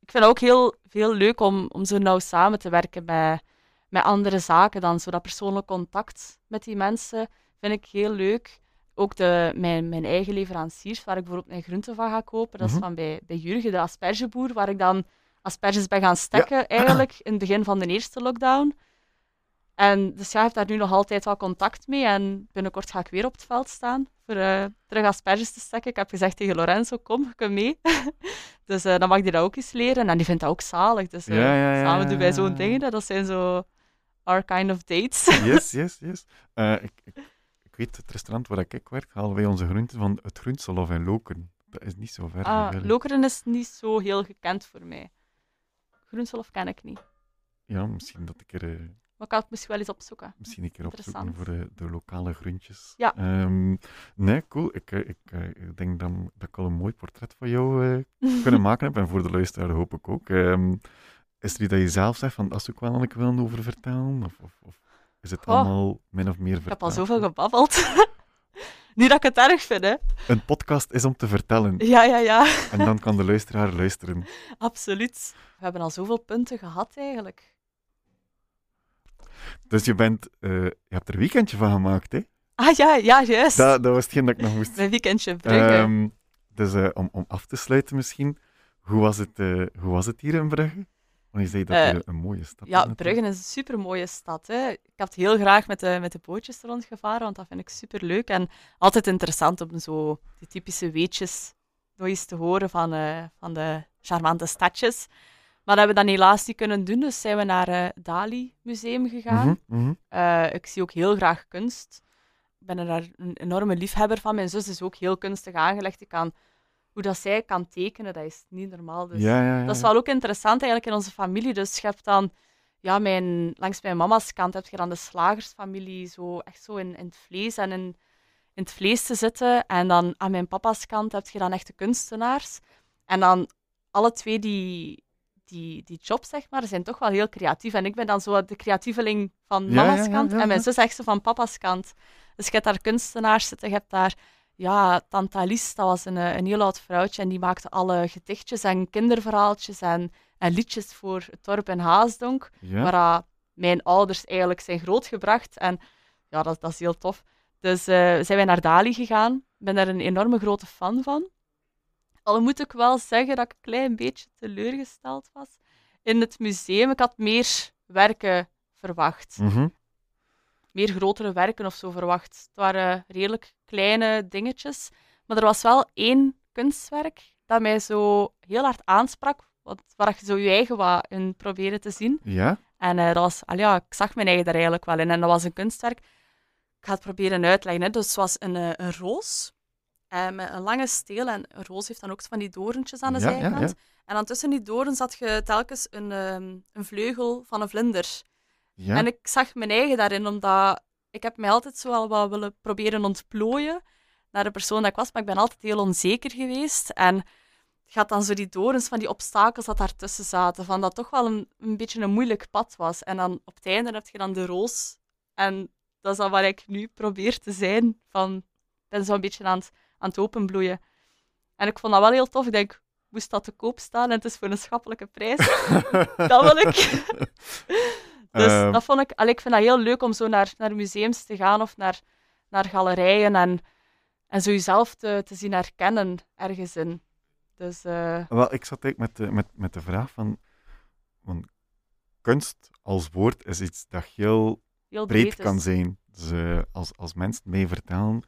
Ik vind het ook heel, heel leuk om, om zo nauw samen te werken bij... met andere zaken dan, zo dat persoonlijk contact met die mensen vind ik heel leuk. Ook de, mijn, mijn eigen leveranciers, waar ik bijvoorbeeld mijn groenten van ga kopen, dat mm-hmm. is van bij, bij Jurgen, de aspergeboer, waar ik dan asperges bij gaan stekken, ja. eigenlijk, in het begin van de eerste lockdown. En dus ja, ik heb daar nu nog altijd wel contact mee en binnenkort ga ik weer op het veld staan voor uh, terug asperges te stekken. Ik heb gezegd tegen Lorenzo, kom, je kunt mee. Dus uh, dan mag die dat ook eens leren en die vindt dat ook zalig. Dus uh, ja, ja, ja. samen doen wij zo'n dingen, dat zijn zo... our kind of dates. Yes, yes, yes. Uh, ik, ik, ik weet, het restaurant waar ik werk, halen wij onze groenten van het Groenselhof in Loken. Dat is niet zo ver. Ah, Lokeren is niet zo heel gekend voor mij. Groenselhof ken ik niet. Ja, misschien dat ik er... Uh, maar ik kan het misschien wel eens opzoeken. Misschien een keer opzoeken voor uh, de lokale groentjes. Ja. Um, nee, cool. Ik, uh, ik uh, denk dat, dat ik al een mooi portret van jou uh, kunnen maken heb. En voor de luisteraar hoop ik ook. Um, Is er iets dat je zelf zegt, van dat is ook wel wat ik wil over vertellen? Of, of, of is het oh, allemaal min of meer verteld? Ik heb al zoveel gebabbeld. Niet dat ik het erg vind, hè. Een podcast is om te vertellen. Ja, ja, ja. En dan kan de luisteraar luisteren. Absoluut. We hebben al zoveel punten gehad, eigenlijk. Dus je bent... Uh, je hebt er een weekendje van gemaakt, hè? Ah ja, ja, juist. Dat, dat was hetgeen dat ik nog moest. Mijn weekendje Brugge. Um, dus uh, om, om af te sluiten misschien, hoe was het, uh, hoe was het hier in Brugge? Want je zei dat het uh, een mooie stad ja, is. Ja, Brugge is een supermooie stad. Hè. Ik had heel graag met de, met de bootjes rondgevaren, want dat vind ik superleuk. En altijd interessant om zo die typische weetjes nog eens te horen van, uh, van de charmante stadjes. Maar dat hebben we dan helaas niet kunnen doen, dus zijn we naar het uh, Dali Museum gegaan. Mm-hmm, mm-hmm. Uh, ik zie ook heel graag kunst. Ik ben er een enorme liefhebber van. Mijn zus is ook heel kunstig aangelegd. Ik kan... hoe dat zij kan tekenen, dat is niet normaal. Dus ja, ja, ja. Dat is wel ook interessant eigenlijk in onze familie. Dus je hebt dan, ja, mijn, langs mijn mama's kant heb je dan de slagersfamilie zo echt zo in, in het vlees en in, in het vlees te zitten. En dan aan mijn papa's kant heb je dan echt de kunstenaars. En dan alle twee die, die, die jobs, zeg maar, zijn toch wel heel creatief. En ik ben dan zo de creatieveling van mama's ja, ja, ja, kant ja, ja. en mijn zus echt zo van papa's kant. Dus je hebt daar kunstenaars zitten, je hebt daar... Ja, Tante Alice, dat was een, een heel oud vrouwtje en die maakte alle gedichtjes en kinderverhaaltjes en, en liedjes voor het dorp in Haasdonk, ja. waar uh, mijn ouders eigenlijk zijn grootgebracht. En ja, dat, dat is heel tof. Dus uh, zijn wij naar Dali gegaan. Ik ben daar een enorme grote fan van. Al moet ik wel zeggen dat ik een klein beetje teleurgesteld was in het museum. Ik had meer werken verwacht. Mm-hmm. Meer grotere werken of zo verwacht. Het waren redelijk kleine dingetjes. Maar er was wel één kunstwerk dat mij zo heel hard aansprak. Wat, waar je zo je eigen wat in probeerde te zien. Ja. En uh, dat was, al ja, ik zag mijn eigen daar eigenlijk wel in. En dat was een kunstwerk. Ik ga het proberen uitleggen. Hè. Dus het was een, uh, een roos. Uh, met een lange steel. En een roos heeft dan ook van die doorntjes aan de ja, zijkant. Ja, ja. En dan tussen die doorns had je telkens een, um, een vleugel van een vlinder. Ja. En ik zag mijn eigen daarin, omdat ik heb mij altijd zo wel wat willen proberen ontplooien naar de persoon dat ik was. Maar ik ben altijd heel onzeker geweest. En het gaat dan zo die dorens van die obstakels dat daartussen zaten. Van dat toch wel een, een beetje een moeilijk pad was. En dan op het einde heb je dan de roos. En dat is dan wat ik nu probeer te zijn. Van, ik ben zo een beetje aan het, aan het openbloeien. En ik vond dat wel heel tof. Ik denk, moest dat te koop staan? En het is voor een schappelijke prijs. Dat wil ik. Dus uh, dat vond ik, allee, ik vind dat heel leuk om zo naar, naar museums te gaan of naar, naar galerijen en, en zo jezelf te, te zien herkennen ergens in. Dus, uh... wel, ik zat eigenlijk met de, met, met de vraag van, want kunst als woord is iets dat heel, heel breed, breed kan zijn. Dus uh, als, als mensen mij vertellen,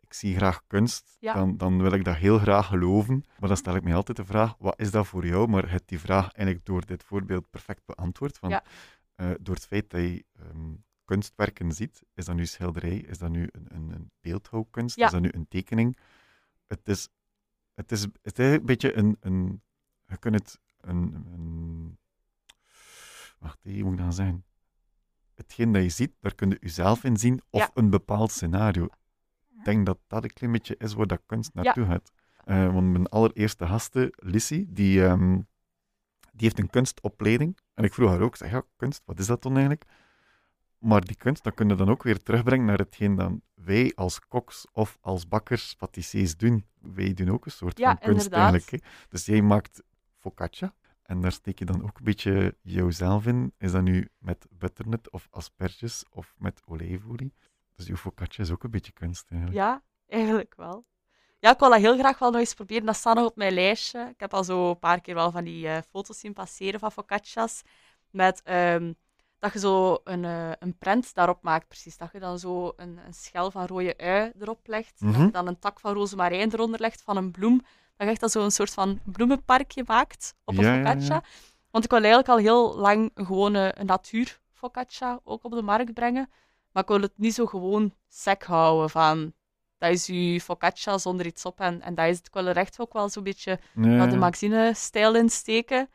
ik zie graag kunst, ja. dan, dan wil ik dat heel graag geloven. Maar dan stel ik mij altijd de vraag, wat is dat voor jou? Maar het die vraag eigenlijk door dit voorbeeld perfect beantwoord. Van, ja. Uh, door het feit dat je um, kunstwerken ziet, is dat nu schilderij, is dat nu een, een, een beeldhouwkunst, ja. is dat nu een tekening? Het is, het is, het is een beetje een, een... Je kunt het een... een wacht, hoe moet ik dat zeggen? Hetgeen dat je ziet, daar kun je jezelf in zien, of ja. een bepaald scenario. Ik denk dat dat een klein beetje is waar dat kunst naartoe ja. gaat. Uh, want mijn allereerste gasten, Lissy, die... Um, Die heeft een kunstopleiding. En ik vroeg haar ook, zeg, ja, kunst, wat is dat dan eigenlijk? Maar die kunst, dat kunnen we dan ook weer terugbrengen naar hetgeen dan wij als koks of als bakkers, patissiers doen. Wij doen ook een soort ja, van kunst inderdaad. Eigenlijk. Hè? Dus jij maakt focaccia. En daar steek je dan ook een beetje jouzelf in. Is dat nu met butternut of asperges of met olijfolie? Dus je focaccia is ook een beetje kunst eigenlijk. Ja, eigenlijk wel. Ja, ik wil dat heel graag wel nog eens proberen. Dat staat nog op mijn lijstje. Ik heb al zo een paar keer wel van die uh, foto's zien passeren van focaccia's. Met um, dat je zo een, uh, een prent daarop maakt, precies. Dat je dan zo een, een schel van rode ui erop legt. Mm-hmm. Dat je dan een tak van rozemarijn eronder legt van een bloem. Dat je echt dan zo een soort van bloemenparkje maakt op een ja, focaccia. Ja, ja. Want ik wil eigenlijk al heel lang gewoon een natuurfocaccia ook op de markt brengen. Maar ik wil het niet zo gewoon sec houden van... Dat is je focaccia zonder iets op. En, en dat is het wel recht ook wel zo'n beetje nee. naar de Maxine-stijl insteken.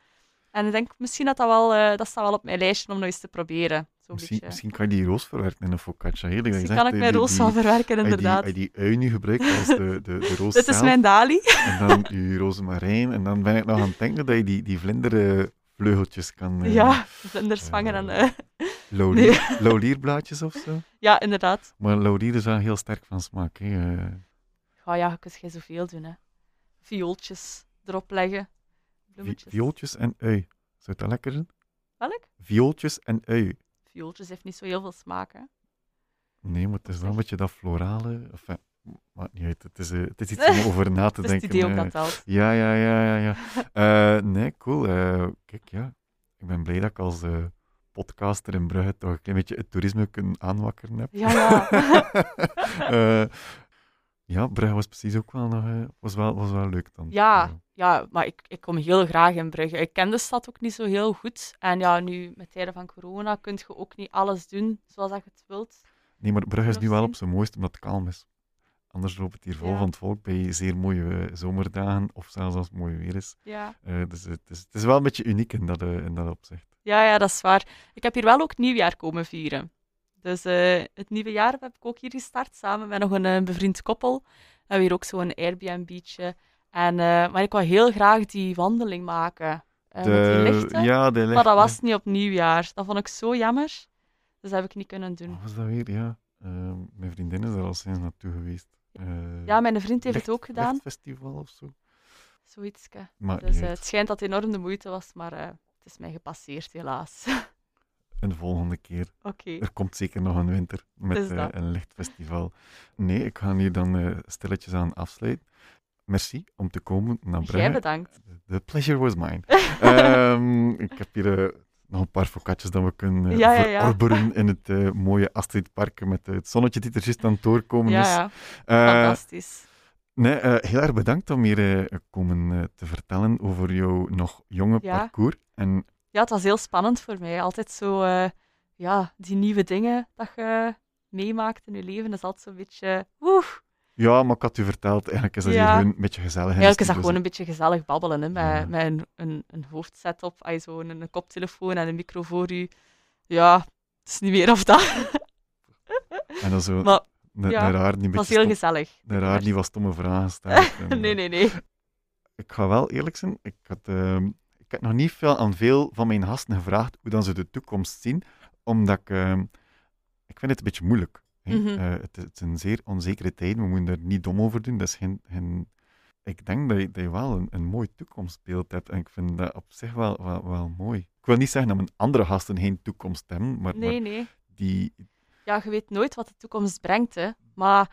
En ik denk, misschien dat, dat, wel, uh, dat staat wel op mijn lijstje om nog eens te proberen. Zo'n misschien, misschien kan je die roos verwerken in een focaccia. Heel misschien gezegd, kan ik mijn die, roos wel verwerken, inderdaad. Als je die, die ui nu gebruikt als de, de, de roos Dit zelf, is mijn Dali. En dan je rozemarijn. En dan ben ik nog aan het denken dat je die, die vlindervleugeltjes kan... Uh, ja, vlinders vangen uh, en... Uh, Laulier, nee. Laulierblaadjes of zo? Ja, inderdaad. Maar laurier is wel heel sterk van smaak. Hè? Oh ja, je kunt geen zoveel doen. Hè. Viooltjes erop leggen. Vi- viooltjes en ui. Zou dat lekker zijn? Welk? Viooltjes en ui. Viooltjes heeft niet zo heel veel smaak, hè? Nee, maar het is wel een beetje dat florale... Enfin, maakt niet uit. Het is, uh, het is iets om over na te denken. Het is die deel dat Ja, ja, ja. ja, ja. Uh, nee, cool. Uh, kijk, ja. Ik ben blij dat ik als... Uh, podcaster in Brugge toch een klein beetje het toerisme kunnen aanwakkeren heb. Ja, ja. uh, ja, Brugge was precies ook wel nog... Was wel, was wel leuk dan. Ja, uh. ja maar ik, ik kom heel graag in Brugge. Ik ken de stad ook niet zo heel goed. En ja, nu met tijden van corona kun je ook niet alles doen zoals dat je het wilt. Nee, maar Brugge is nu wel op zijn mooist omdat het kalm is. Anders loopt het hier vol ja. van het volk bij zeer mooie zomerdagen of zelfs als het mooi weer is. Ja. Uh, dus het is, het is wel een beetje uniek in dat, uh, in dat opzicht. Ja, ja, dat is waar. Ik heb hier wel ook nieuwjaar komen vieren. Dus uh, het nieuwe jaar heb ik ook hier gestart, samen met nog een, een bevriend koppel. We hebben hier ook zo'n Airbnb'tje. En, uh, maar ik wou heel graag die wandeling maken. Uh, de... Met die lichten. Ja, de lichten. Maar dat was niet op nieuwjaar. Dat vond ik zo jammer. Dus dat heb ik niet kunnen doen. Wat was dat weer? Ja. Uh, mijn vriendin is er al sinds naartoe geweest. Uh, ja, mijn vriend heeft licht, het ook gedaan. Festival of zo. Zoiets. Dus uh, het schijnt dat het enorm de moeite was, maar... Uh, Het is mij gepasseerd, helaas. een volgende keer. Okay. Er komt zeker nog een winter met uh, een lichtfestival. Nee, ik ga hier dan uh, stilletjes aan afsluiten. Merci om te komen naar Brugge. Jij bedankt. The pleasure was mine. um, ik heb hier uh, nog een paar focaccia's dat we kunnen uh, ja, ja, ja. verorberen in het uh, mooie Astridpark met uh, het zonnetje die er juist aan het doorkomen is. Ja, ja. Fantastisch. Uh, Nee, uh, heel erg bedankt om hier uh, komen uh, te vertellen over jouw nog jonge ja. parcours. En... Ja, het was heel spannend voor mij. Altijd zo, uh, ja, die nieuwe dingen dat je meemaakt in je leven, dat is altijd zo'n beetje, woef. Ja, maar ik had u verteld, eigenlijk is dat ja. hier gewoon een beetje gezellig. Eigenlijk is dat gewoon een beetje gezellig babbelen, hè, met, ja. met een, een, een hoofdset op, zo'n een koptelefoon en een micro voor u. Ja, het is niet meer of dat. En dan zo... Maar, De, ja, de raar, dat was heel stom, gezellig. De raar, die was stomme vragen stellen. nee, nee, nee. Ik ga wel eerlijk zijn, ik had, uh, ik had nog niet veel aan veel van mijn gasten gevraagd hoe dan ze de toekomst zien, omdat ik, uh, ik vind het een beetje moeilijk. Mm-hmm. uh, het, het is een zeer onzekere tijd, we moeten er niet dom over doen. Dat is geen, geen... Ik denk dat je, dat je wel een, een mooi toekomstbeeld hebt en ik vind dat op zich wel, wel, wel mooi. Ik wil niet zeggen dat mijn andere gasten geen toekomst hebben, maar, nee, maar nee. die... Ja, je weet nooit wat de toekomst brengt, hè. Maar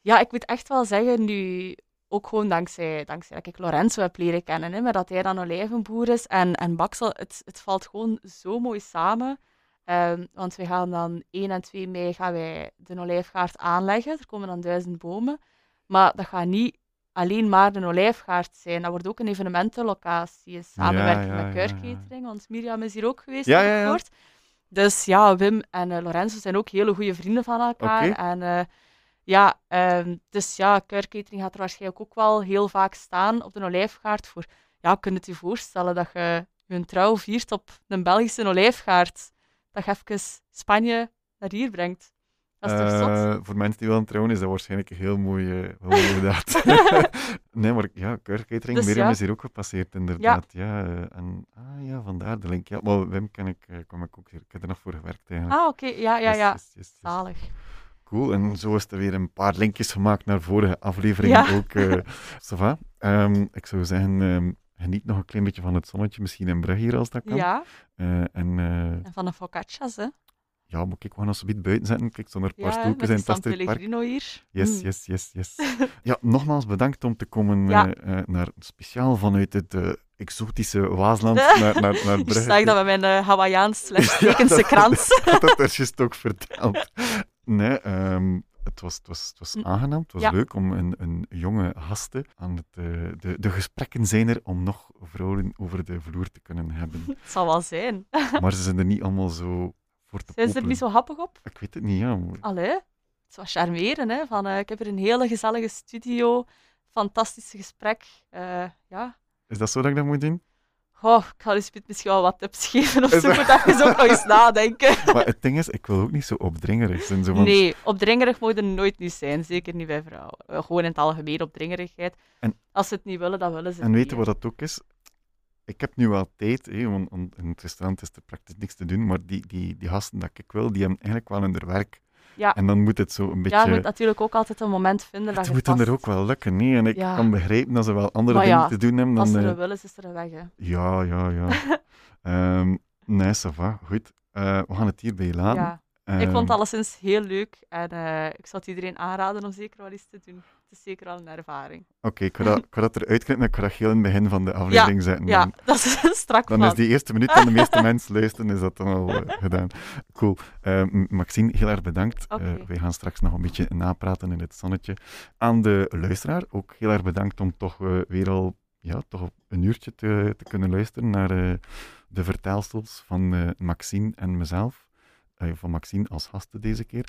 ja, ik moet echt wel zeggen, nu ook gewoon dankzij, dankzij dat ik Lorenzo heb leren kennen, hè, maar dat hij dan olijvenboer is en, en Baksel, het, het valt gewoon zo mooi samen. Um, want we gaan dan één en twee mei gaan wij de olijfgaard aanleggen. Er komen dan duizend bomen. Maar dat gaat niet alleen maar de olijfgaard zijn. Dat wordt ook een evenementenlocatie in samenwerking ja, ja, met Keurkatering, ja, ja. want Mirjam is hier ook geweest. Ja, ja, ja. Dus ja, Wim en uh, Lorenzo zijn ook hele goede vrienden van elkaar. Okay. En uh, ja, um, dus ja, Keurkatering gaat er waarschijnlijk ook wel heel vaak staan op de olijfgaard voor. Ja, kun je het je voorstellen dat je je trouw viert op een Belgische olijfgaard? Dat je even Spanje naar hier brengt. Dat is toch zot? Uh, voor mensen die willen trouwen is dat waarschijnlijk een heel mooie uh, daad. nee, maar ja, Keurkatering, dus, Mirjam ja. is hier ook gepasseerd, inderdaad. Ja. Ja, uh, en, ah ja, vandaar de link. Ja, maar Wim ken ik, uh, kom ik ook hier. Ik heb er nog voor gewerkt eigenlijk. Ah, oké. Okay. Ja, ja, ja. Yes, yes, yes, yes. Zalig. Cool, en zo is er weer een paar linkjes gemaakt naar vorige afleveringen ja. ook. Uh, ça va. Um, ik zou zeggen... Um, Geniet nog een klein beetje van het zonnetje, misschien in Brugge hier als dat kan. Ja. Uh, en, uh... en van de focaccia's, hè? Ja, maar kijk, we gaan ons een beetje buiten zetten. Kijk, zo'n paar ja, stoeltjes in het Astridpark. Hier. Yes, yes, yes, yes. ja, nogmaals bedankt om te komen ja. uh, naar, speciaal vanuit het uh, exotische Waasland naar, naar, naar Brugge. Ik zag dat met mijn uh, Hawaiiaans slash Tekense ja, krans. Ik had het er juist ook verteld. Nee, um... Het was, het, was, het was aangenaam, het was ja. leuk om een, een jonge gasten aan het, uh, de, de gesprekken zijn er om nog vrouwen over de vloer te kunnen hebben. Het zal wel zijn. Maar ze zijn er niet allemaal zo voor te zijn ze er niet zo happig op? Ik weet het niet, ja. Maar... Allee, het is wel charmeren, hè. Van, uh, ik heb er een hele gezellige studio, fantastisch gesprek, uh, ja. Is dat zo dat ik dat moet doen? Oh, ik ga dus misschien wel wat tips geven of zo, dat je zo ook nog eens nadenken. Maar het ding is, ik wil ook niet zo opdringerig zijn. Zo, want... Nee, opdringerig moet er nooit niet zijn, zeker niet bij vrouwen. Gewoon in het algemeen opdringerigheid. En... Als ze het niet willen, dan willen ze en het niet. En weten wat dat ook is? Ik heb nu wel tijd, hè, want in het restaurant is er praktisch niks te doen, maar die, die, die gasten dat ik wil, die hebben eigenlijk wel hun werk. Ja. En dan moet het zo een beetje... Ja, je moet natuurlijk ook altijd een moment vinden dat het je Het moet past. Er ook wel lukken, nee. En ik ja. kan begrijpen dat ze wel andere maar dingen ja, te doen hebben dan... als ze er wel is, is er een weg, hè. Ja, ja, ja. um, nee, ça va. Goed. Uh, we gaan het hierbij laten. Ja. Um... Ik vond het alleszins heel leuk. En uh, ik zou het iedereen aanraden om zeker wel iets te doen. Het is zeker wel een ervaring. Oké, okay, ik, ik ga dat eruit knippen en ik ga dat heel in het begin van de aflevering ja, zetten. Ja, dat is een strak plan. Dan is die eerste minuut van de meeste mensen luisteren, is dat dan al uh, gedaan. Cool. Uh, Maxine, heel erg bedankt. Okay. Uh, wij gaan straks nog een beetje napraten in het zonnetje. Aan de luisteraar, ook heel erg bedankt om toch uh, weer al ja, toch een uurtje te, te kunnen luisteren naar uh, de vertelsels van uh, Maxine en mezelf. Uh, van Maxine als gasten deze keer.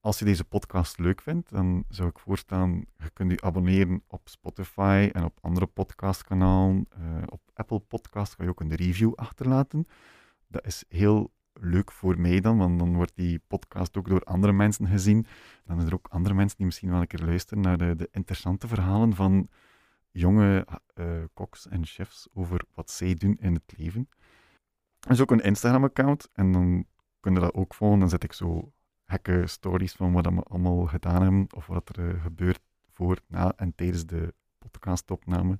Als je deze podcast leuk vindt, dan zou ik voorstaan, je kunt je abonneren op Spotify en op andere podcastkanalen. Uh, op Apple Podcast kan je ook een review achterlaten. Dat is heel leuk voor mij dan, want dan wordt die podcast ook door andere mensen gezien. Dan zijn er ook andere mensen die misschien wel een keer luisteren naar de, de interessante verhalen van jonge uh, koks en chefs over wat zij doen in het leven. Er is ook een Instagram-account en dan kun je dat ook volgen. Dan zet ik zo... gekke stories van wat we allemaal gedaan hebben of wat er gebeurt voor, na en tijdens de podcastopname.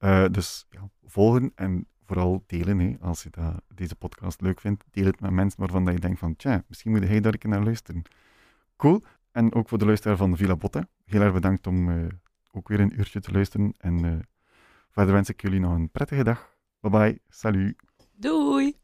Uh, dus ja, volgen en vooral delen. Hè. Als je dat, deze podcast leuk vindt, deel het met mensen waarvan je denkt van, tja, misschien moet hij daar een keer naar luisteren. Cool. En ook voor de luisteraar van Villa Botta, heel erg bedankt om uh, ook weer een uurtje te luisteren. En uh, verder wens ik jullie nog een prettige dag. Bye bye. Salut. Doei.